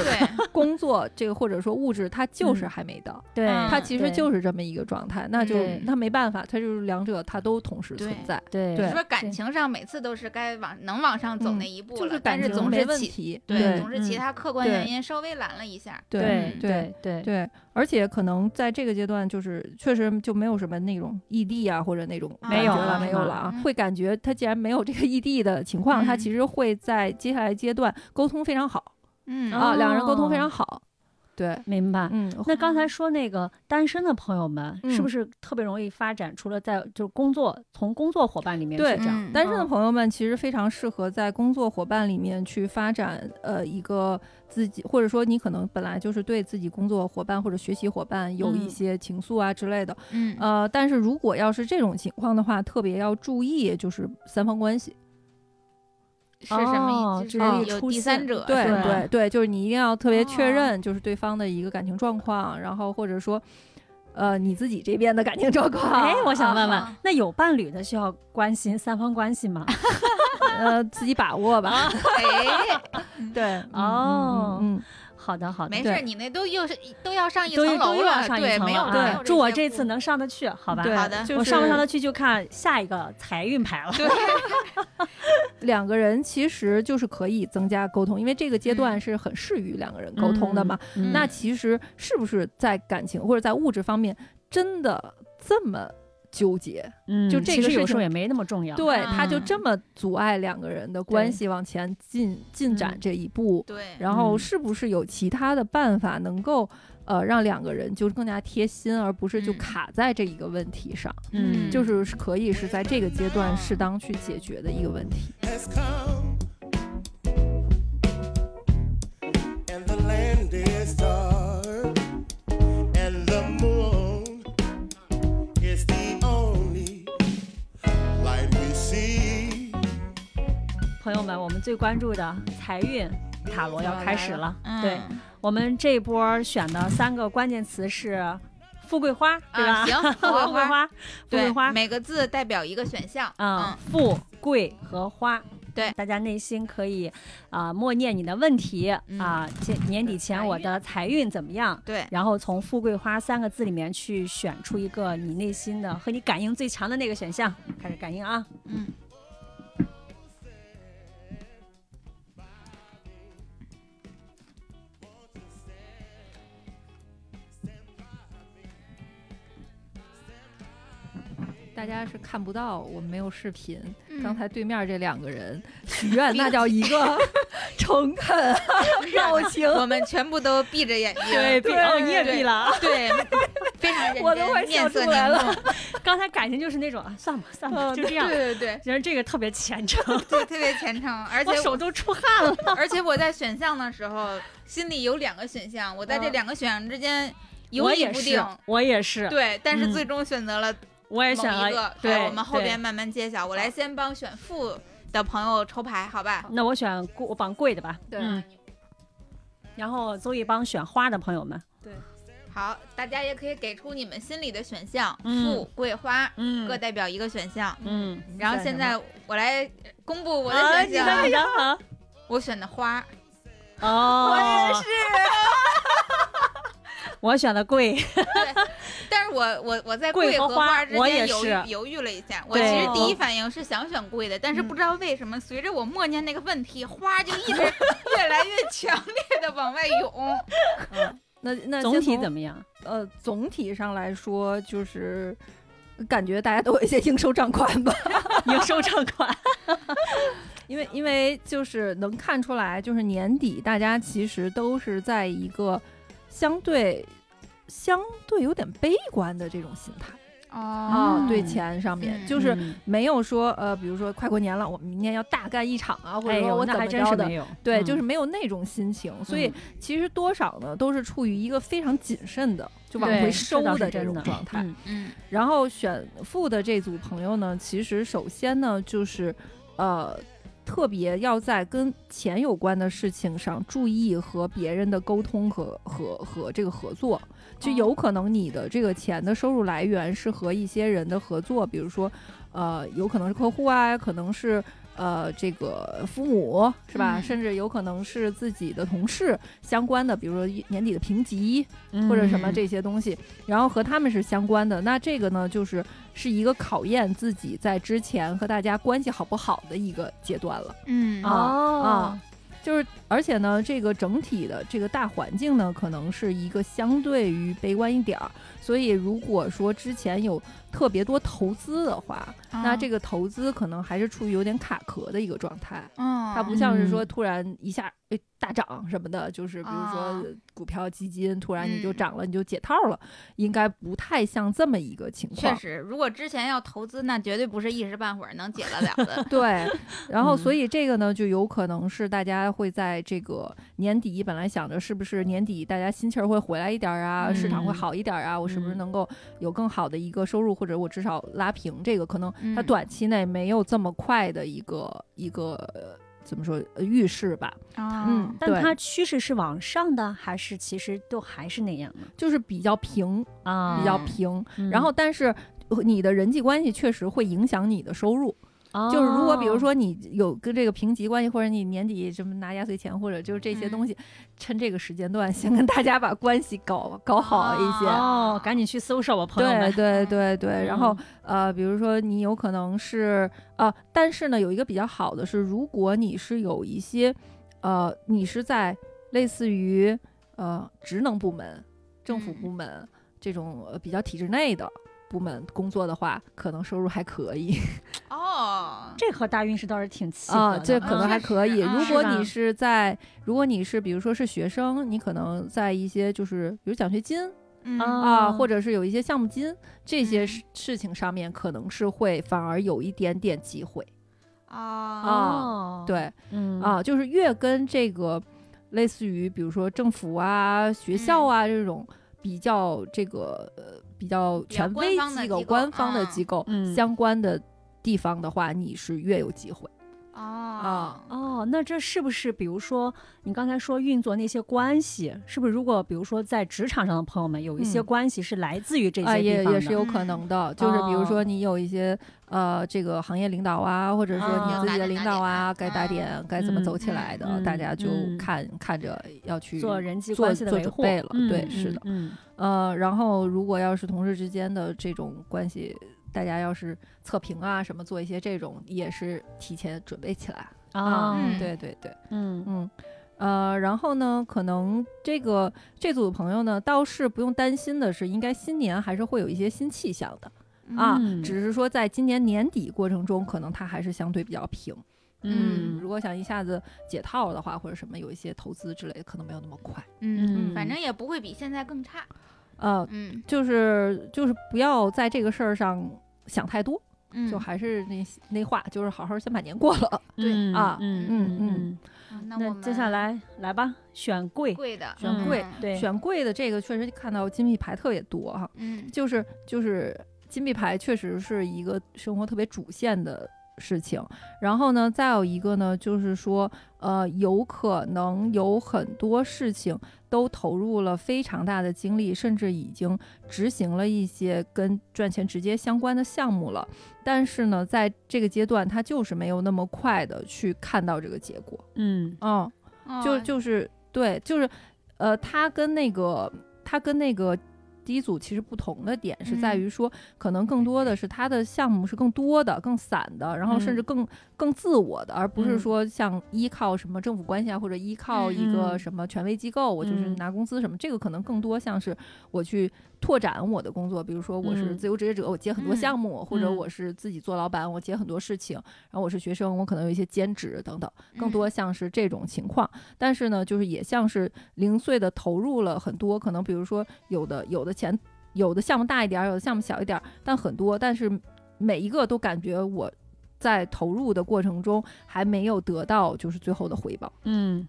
工作这个或者说物质它就是还没到，对，它其实就是这么一个状态，那就它没办法。就是两者它都同时存在。对，你说感情上每次都是该能往上走那一步了，就是感情没问题，对，总是其他客观原因稍微拦了一下。对对对对，而且可能在这个阶段，就是确实就没有什么那种异地啊，或者那种没有了啊，会感觉他既然没有这个异地的情况，他其实会在接下来阶段沟通非常好，两人沟通非常好。对，明白。那刚才说那个单身的朋友们，是不是特别容易发展？除了在就是工作，从工作伙伴里面去找，单身的朋友们其实非常适合在工作伙伴里面去发展，一个自己，或者说你可能本来就是对自己工作伙伴或者学习伙伴有一些情愫啊之类的，但是如果要是这种情况的话，特别要注意就是三方关系。是什么意思？就是有第三者。对对对，就是你一定要特别确认，就是对方的一个感情状况，然后或者说，你自己这边的感情状况。哎，我想问问，那有伴侣的需要关心三方关系吗？自己把握吧。哎，对，好的好的，没事，你那都要上一层楼了，对，没有对，祝我这次能上得去，好吧？好的，我上不上得去就看下一个财运牌了。两个人其实就是可以增加沟通，因为这个阶段是很适于两个人沟通的嘛。那其实是不是在感情或者在物质方面真的这么纠结，嗯，就这个事情有时候也没那么重要，对，他就这么阻碍两个人的关系往前进展这一步，对，然后是不是有其他的办法能够让两个人就更加贴心，而不是就卡在这一个问题上，嗯，就是可以是在这个阶段适当去解决的一个问题。朋友们，我们最关注的财运塔罗要开始了，对，我们这一波选的三个关键词是富贵花，对吧？行，富贵花，对，每个字代表一个选项，富贵和花，对，大家内心可以默念你的问题啊，年底前我的财运怎么样？对，然后从富贵花三个字里面去选出一个你内心的和你感应最强的那个选项，开始感应啊，嗯。大家是看不到，我们没有视频。刚才对面这两个人许愿，那叫一个诚恳热情。我们全部都闭着眼睛，对，你也闭了，对，非常认真，我都快笑出来了。刚才感情就是那种算吧算吧，就这样，对，觉得这个特别虔诚，对，特别虔诚，而且我手都出汗了。而且我在选项的时候，心里有两个选项，我在这两个选项之间犹豫不定，我也是，对，但是最终选择了。我也选了一个，对，我们后边慢慢揭晓。我来先帮选富的朋友抽牌，好吧？那我选贵，我绑贵的吧。对。然后Zoe帮选花的朋友们。对。好，大家也可以给出你们心里的选项，富、贵、花，各代表一个选项。嗯。然后现在我来公布我的选项。好。我选的花。哦。我也是。我选的贵。但是我在贵和花之间犹豫了一下，我其实第一反应是想选贵的，但是不知道为什么随着我默念那个问题，花就一直越来越强烈的往外涌。那总体怎么样？总体上来说，就是感觉大家都有一些应收账款吧，应收账款。因为就是能看出来，就是年底大家其实都是在一个相对有点悲观的这种心态啊，对钱上面就是没有说比如说快过年了，我明年要大干一场啊，或者说我怎么着的，对，就是没有那种心情，所以其实多少呢都是处于一个非常谨慎的就往回收的这种状态。然后选富的这组朋友呢，其实首先呢就是特别要在跟钱有关的事情上注意和别人的沟通和这个合作，就有可能你的这个钱的收入来源是和一些人的合作，比如说有可能是客户啊，可能是这个父母，是吧？甚至有可能是自己的同事相关的，比如说年底的评级或者什么这些东西，然后和他们是相关的。那这个呢，就是一个考验自己在之前和大家关系好不好的一个阶段了。就是而且呢，这个整体的这个大环境呢，可能是一个相对于悲观一点儿。所以如果说之前有特别多投资的话，那这个投资可能还是处于有点卡壳的一个状态。它不像是说突然一下大涨什么的，就是比如说股票基金突然你就涨了，你就解套了，应该不太像这么一个情况。确实，如果之前要投资，那绝对不是一时半会儿能解得了的。对，然后所以这个呢，就有可能是大家会在这个年底本来想着是不是年底大家心情会回来一点啊，市场会好一点啊，我是不是能够有更好的一个收入，或者我至少拉平，这个可能它短期内没有这么快的一个怎么说预示吧。但它趋势是往上的，还是其实都还是那样的，就是比较平啊，比较平。然后但是你的人际关系确实会影响你的收入。就是如果比如说你有跟这个评级关系，或者你年底什么拿压岁钱，或者就是这些东西，趁这个时间段先跟大家把关系搞好一些。赶紧去搜索吧，朋友们。对。然后比如说你有可能是但是呢有一个比较好的是，如果你是有一些你是在类似于职能部门、政府部门。这种比较体制内的部门工作的话，可能收入还可以。哦，这和大运势倒是挺契合的啊，这可能还可以。如果你是比如说是学生，你可能在一些就是比如奖学金。嗯、啊，或者是有一些项目金这些事情上面，可能是会反而有一点点机会啊、嗯，对，嗯啊，就是越跟这个类似于比如说政府啊、学校啊、这种比较这个比较权威机构、官方的机构、相关的地方的话，你是越有机会。哦哦，那这是不是比如说你刚才说运作那些关系，是不是如果比如说在职场上的朋友们有一些关系是来自于这些地方的、也是有可能的，就是比如说你有一些这个行业领导啊，或者说你自己的领导啊，该打点、该怎么走起来的，大家就看着要去做人际关系的维护了，对，是的，然后如果要是同事之间的这种关系。大家要是测评啊什么做一些这种也是提前准备起来啊、对对对，然后呢可能这组朋友呢倒是不用担心的是，应该新年还是会有一些新气象的啊、只是说在今年年底过程中可能它还是相对比较平。如果想一下子解套的话，或者什么有一些投资之类的可能没有那么快，反正也不会比现在更差。就是不要在这个事儿上想太多，就还是那话，就是好好先把年过了。对啊，那接下来来吧，选贵的这个确实看到金币牌特别多哈，就是金币牌确实是一个生活特别主线的事情。然后呢，再有一个呢，就是说，有可能有很多事情都投入了非常大的精力，甚至已经执行了一些跟赚钱直接相关的项目了。但是呢，在这个阶段，它就是没有那么快的去看到这个结果。就是对，就是它跟那个。第一组其实不同的点是在于说，可能更多的是他的项目是更多的、更散的，然后甚至更自我的，而不是说像依靠什么政府关系啊，或者依靠一个什么权威机构，我就是拿工资什么。这个可能更多像是我去拓展我的工作，比如说我是自由职业者，我接很多项目，或者我是自己做老板，我接很多事情，然后我是学生，我可能有一些兼职等等，更多像是这种情况。但是呢，就是也像是零碎的投入了很多，可能比如说有的。有的项目大一点，有的项目小一点，但很多，但是每一个都感觉我在投入的过程中还没有得到就是最后的回报。钱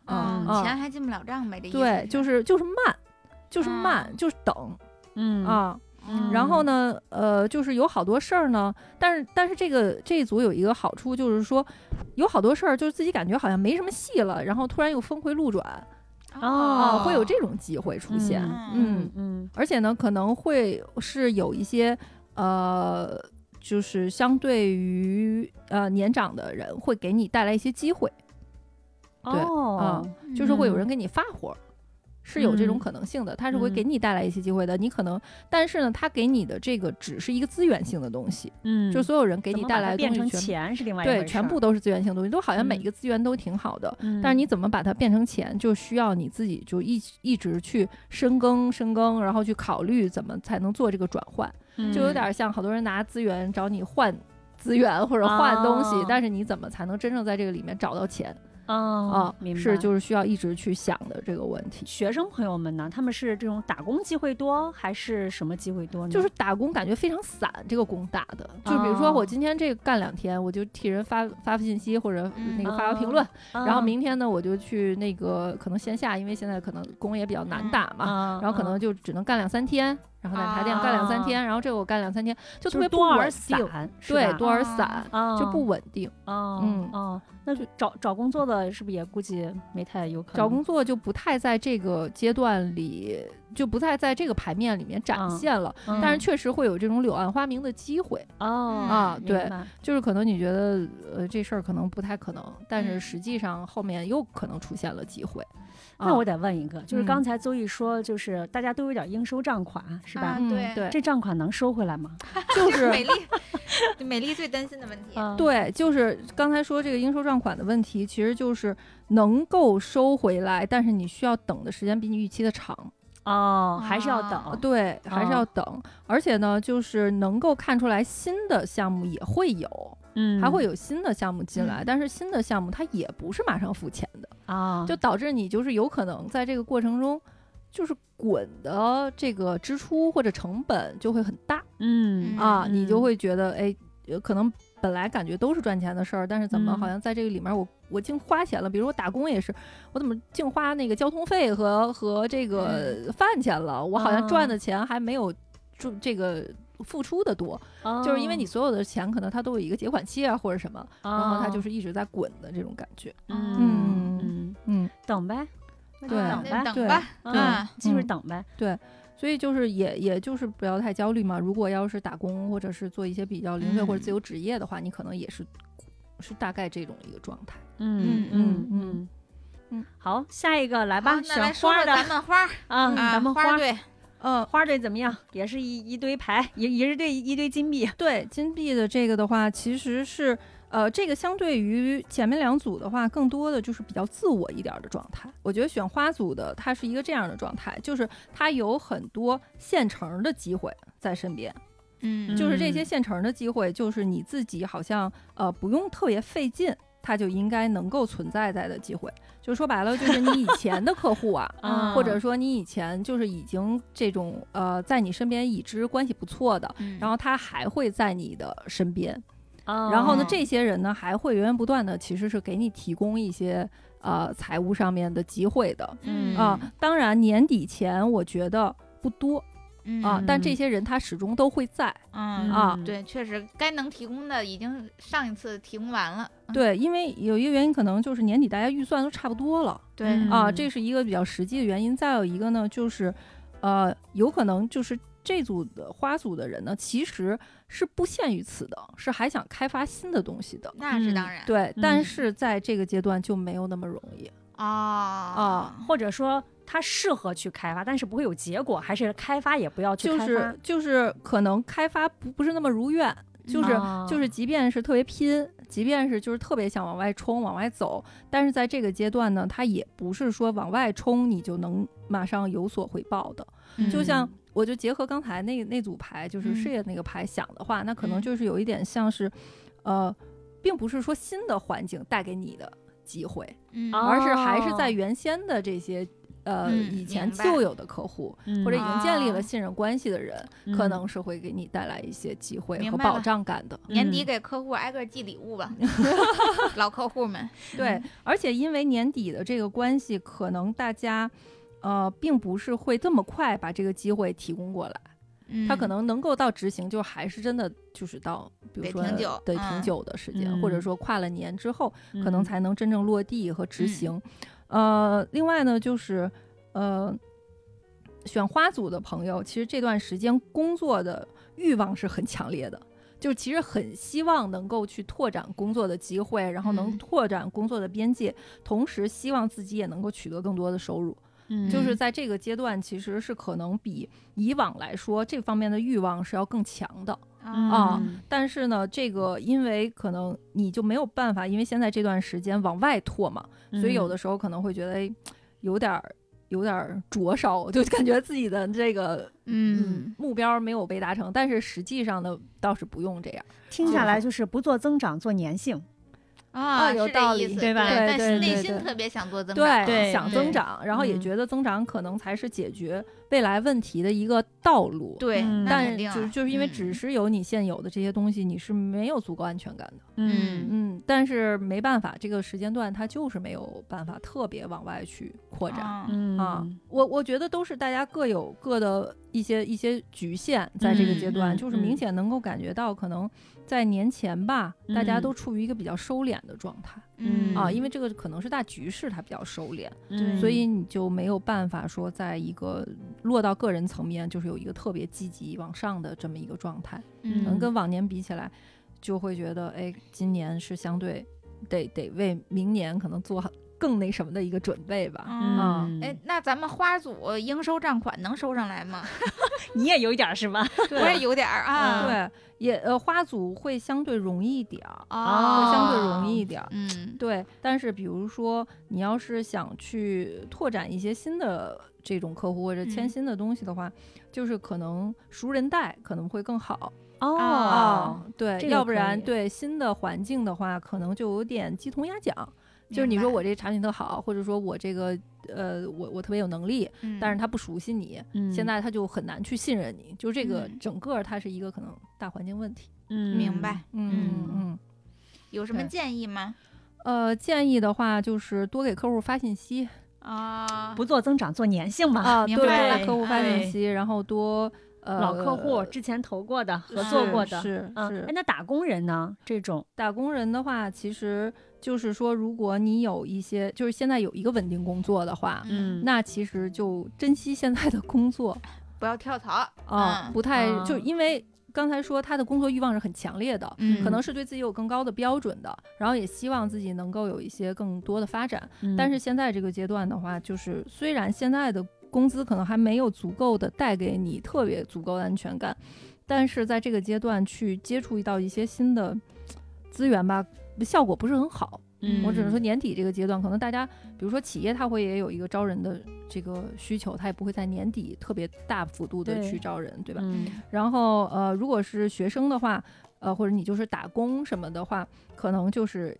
还进不了账呗，这意思。对，就是慢、就是等。然后呢，就是有好多事儿呢，但是这一组有一个好处，就是说有好多事儿就是自己感觉好像没什么戏了，然后突然又峰回路转。会有这种机会出现，而且呢，可能会是有一些就是相对于年长的人会给你带来一些机会，就是会有人给你发火，是有这种可能性的，他是会给你带来一些机会的。你可能，但是呢，他给你的这个只是一个资源性的东西，就所有人给你带来的东西全变成钱是另外一回事，对，全部都是资源性的东西，都好像每一个资源都挺好的，但是你怎么把它变成钱，就需要你自己就一直去深耕，然后去考虑怎么才能做这个转换，就有点像好多人拿资源找你换资源或者换东西，但是你怎么才能真正在这个里面找到钱？明白，是就是需要一直去想的这个问题。学生朋友们呢，他们是这种打工机会多还是什么机会多呢？就是打工感觉非常散，这个工打的，就比如说我今天这干2天，我就替人发信息或者那个发评论，然后明天呢我就去那个可能线下，因为现在可能工也比较难打嘛，然后可能就只能干2-3天。然后奶茶店干2-3天，然后这个我干2-3天，就特别不稳定，对，多而散，就不稳定。那就找工作的是不是也估计没太有可能？找工作就不太在这个阶段里，就不太在这个牌面里面展现了，但是确实会有这种柳暗花明的机会。对，就是可能你觉得这事儿可能不太可能，但是实际上后面又可能出现了机会。那我得问一个，就是刚才Zoe说，就是大家都有点应收账款，是吧？对，这账款能收回来吗？就是美丽最担心的问题。对，就是刚才说这个应收账款的问题，其实就是能够收回来，但是你需要等的时间比你预期的长。哦，还是要等，啊，对，还是要等，哦，而且呢就是能够看出来新的项目也会有，嗯，还会有新的项目进来，嗯，但是新的项目它也不是马上付钱的啊，哦，就导致你就是有可能在这个过程中就是滚的这个支出或者成本就会很大，嗯啊，嗯，你就会觉得哎，可能本来感觉都是赚钱的事儿，但是怎么好像在这个里面我净花钱了，比如我打工也是，我怎么净花那个交通费和这个饭钱了，我好像赚的钱还没有这个付出的多，哦，就是因为你所有的钱可能它都有一个结款期啊或者什么，哦，然后它就是一直在滚的这种感觉，嗯嗯嗯，等呗，对，等吧，啊，继续等呗，对。所以就是也就是不要太焦虑嘛。如果要是打工或者是做一些比较零碎或者自由职业的话，你可能也是大概这种一个状态。嗯嗯嗯嗯。好，下一个来吧，选花的。咱们花啊，咱们花队，花队怎么样？也是一堆牌，也是对一堆金币。对金币的这个的话，其实是这个相对于前面两组的话，更多的就是比较自我一点的状态。我觉得选花组的它是一个这样的状态，就是它有很多现成的机会在身边，嗯，就是这些现成的机会，就是你自己好像不用特别费劲，它就应该能够存在在的机会。就说白了，就是你以前的客户啊，或者说你以前就是已经这种在你身边已知关系不错的，然后他还会在你的身边。然后呢，这些人呢还会源源不断的，其实是给你提供一些财务上面的机会的，嗯啊，当然年底前我觉得不多，嗯啊，但这些人他始终都会在，嗯啊，对，确实该能提供的已经上一次提供完了，对，因为有一个原因可能就是年底大家预算都差不多了，对啊，这是一个比较实际的原因。再有一个呢就是，有可能就是。这组的花组的人呢，其实是不限于此的，是还想开发新的东西的。那是当然，对，但是在这个阶段就没有那么容易啊，或者说他适合去开发，但是不会有结果，还是开发也不要去开发，就是可能开发不是那么如愿，就是即便是特别拼，即便是就是特别想往外冲往外走，但是在这个阶段呢，他也不是说往外冲你就能马上有所回报的，就像。我就结合刚才那组牌，就是事业那个牌想的话，那可能就是有一点像是，并不是说新的环境带给你的机会，而是还是在原先的这些以前旧有的客户或者已经建立了信任关系的人，可能是会给你带来一些机会和保障感的。年底给客户挨个寄礼物吧，老客户们。对，而且因为年底的这个关系，可能大家。并不是会这么快把这个机会提供过来，他可能能够到执行，就还是真的就是到，比如说得挺久的时间，或者说跨了年之后，可能才能真正落地和执行。另外呢，就是选花组的朋友，其实这段时间工作的欲望是很强烈的。就其实很希望能够去拓展工作的机会，然后能拓展工作的边界，同时希望自己也能够取得更多的收入。就是在这个阶段，其实是可能比以往来说，这方面的欲望是要更强的啊。但是呢，这个因为可能你就没有办法，因为现在这段时间往外拓嘛，所以有的时候可能会觉得，哎，有点灼烧，就感觉自己的这个目标没有被达成，但是实际上呢倒是不用这样。听下来就是不做增长，做粘性。啊，有道理，对吧？对，但是内心特别想做增长，对，想增长，然后也觉得增长可能才是解决未来问题的一个道路。对，但就是因为只是有你现有的这些东西，你是没有足够安全感的。但是没办法，这个时间段它就是没有办法特别往外去扩展啊。我觉得都是大家各有各的一些局限，在这个阶段，就是明显能够感觉到可能。在年前吧，大家都处于一个比较收敛的状态，因为这个可能是大局势它比较收敛，所以你就没有办法说在一个落到个人层面，就是有一个特别积极往上的这么一个状态，可能跟往年比起来，就会觉得哎，今年是相对得为明年可能做更那什么的一个准备吧，那咱们花组应收账款能收上来吗？你也有点是吧？我也有点啊，对。也花组会相对容易一点会相对容易一点对。但是比如说你要是想去拓展一些新的这种客户或者签新的东西的话，就是可能熟人带可能会更好。哦，对，要不然对新的环境的话，可能就有点鸡同鸭讲。就是你说我这产品特好，或者说我这个我特别有能力，但是他不熟悉你，现在他就很难去信任你。就这个整个它是一个可能大环境问题。嗯，明白。嗯，有什么建议吗？建议的话就是多给客户发信息。啊，不做增长，做粘性嘛。啊，对，多给客户发信息，然后多老客户之前投过的、合作过的，是。那打工人呢？这种打工人的话，其实就是说，如果你有一些，就是现在有一个稳定工作的话，那其实就珍惜现在的工作，不要跳槽啊。不太就因为。刚才说他的工作欲望是很强烈的，可能是对自己有更高的标准的，然后也希望自己能够有一些更多的发展。但是现在这个阶段的话，就是虽然现在的工资可能还没有足够的带给你特别足够的安全感，但是在这个阶段去接触到一些新的资源吧，效果不是很好。我只能说年底这个阶段，可能大家比如说企业它会也有一个招人的这个需求，它也不会在年底特别大幅度的去招人， 对吧、然后如果是学生的话，或者你就是打工什么的话，可能就是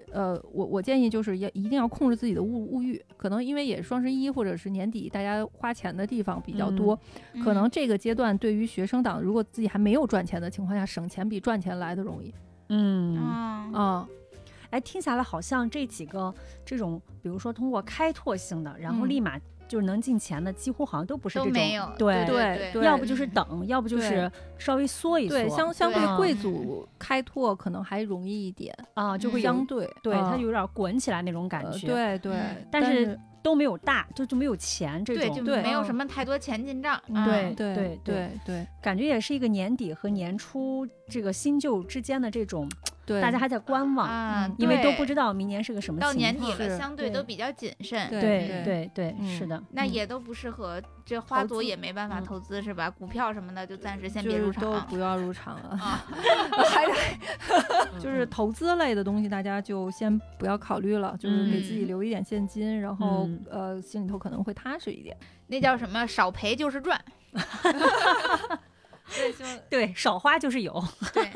我建议就是也一定要控制自己的物欲，可能因为也双十一或者是年底大家花钱的地方比较多，可能这个阶段对于学生党，如果自己还没有赚钱的情况下，省钱比赚钱来的容易。哎，听下来好像这几个这种，比如说通过开拓性的，然后立马就是能进钱的，几乎好像都不是这种，都没有。对，要不就是等，要不就是稍微缩一缩。对，相对贵族开拓可能还容易一点啊，就会相对，对它有点滚起来那种感觉。对，但是都没有大，就没有钱这种，对，就没有什么太多钱进账。对，感觉也是一个年底和年初这个新旧之间的这种。大家还在观望，因为都不知道明年是个什么情况。到年底了，相对都比较谨慎。对，是的。那也都不适合，这花朵也没办法投资，是吧？股票什么的就暂时先别入场，都不要入场了。就是投资类的东西，大家就先不要考虑了，就是给自己留一点现金，然后心里头可能会踏实一点。那叫什么？少赔就是赚。对，少花就是有。对。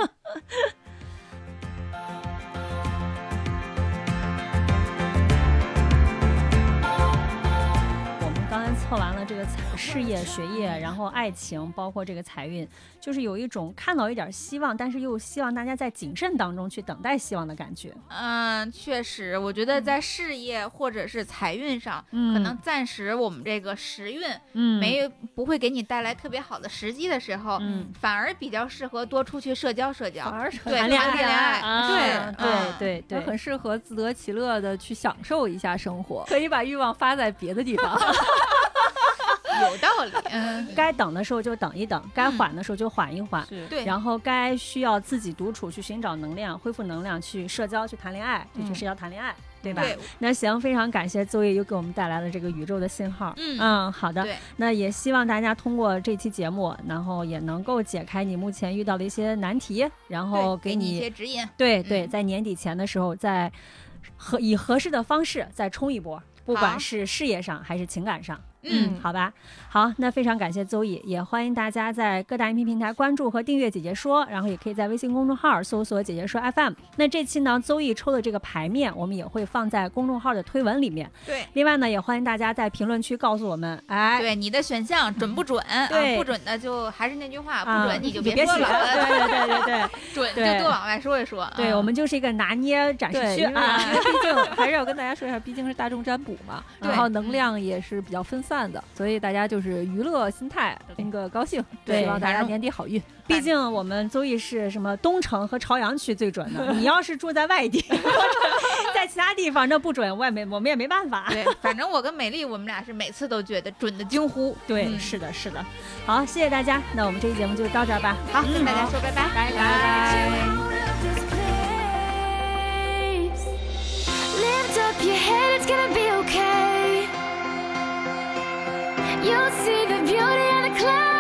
刚才测完了这个事业、学业，然后爱情，包括这个财运，就是有一种看到一点希望，但是又希望大家在谨慎当中去等待希望的感觉。确实，我觉得在事业或者是财运上，可能暂时我们这个时运不会给你带来特别好的时机的时候，反而比较适合多出去社交，对，谈恋爱，对，很适合自得其乐的去享受一下生活，可以把欲望发在别的地方。有道理，该等的时候就等一等，该缓的时候就缓一缓，对，然后该需要自己独处去寻找能量，恢复能量，去社交，去谈恋爱，就去社交谈恋爱，对吧？对。那行，非常感谢Zoe又给我们带来了这个宇宙的信号。好的。那也希望大家通过这期节目，然后也能够解开你目前遇到的一些难题，然后给你一些指引。对，在年底前的时候，再以合适的方式再冲一波。不管是事业上还是情感上，好吧，好，那非常感谢Zoe，也欢迎大家在各大音频平台关注和订阅姐姐说，然后也可以在微信公众号搜索姐姐说 FM。那这期呢Zoe抽的这个牌面，我们也会放在公众号的推文里面。对，另外呢，也欢迎大家在评论区告诉我们，对你的选项准不准？对，不准的就还是那句话，不准你就别说了。对，准就多往外说一说。对，我们就是一个拿捏展示区啊，毕竟还是要跟大家说一下，毕竟是大众占卜。嘛，然后能量也是比较分散的，所以大家就是娱乐心态，那个高兴，希望大家年底好运。毕竟我们Zoe是什么东城和朝阳区最准的，你要是住在外地，在其他地方那不准，我们也没办法。对，反正我跟美丽，我们俩是每次都觉得准的惊呼。对，是的。好，谢谢大家，那我们这期节目就到这儿吧。好，跟大家说拜拜。Lift up your head, it's gonna be okay. You'll see the beauty in the clouds.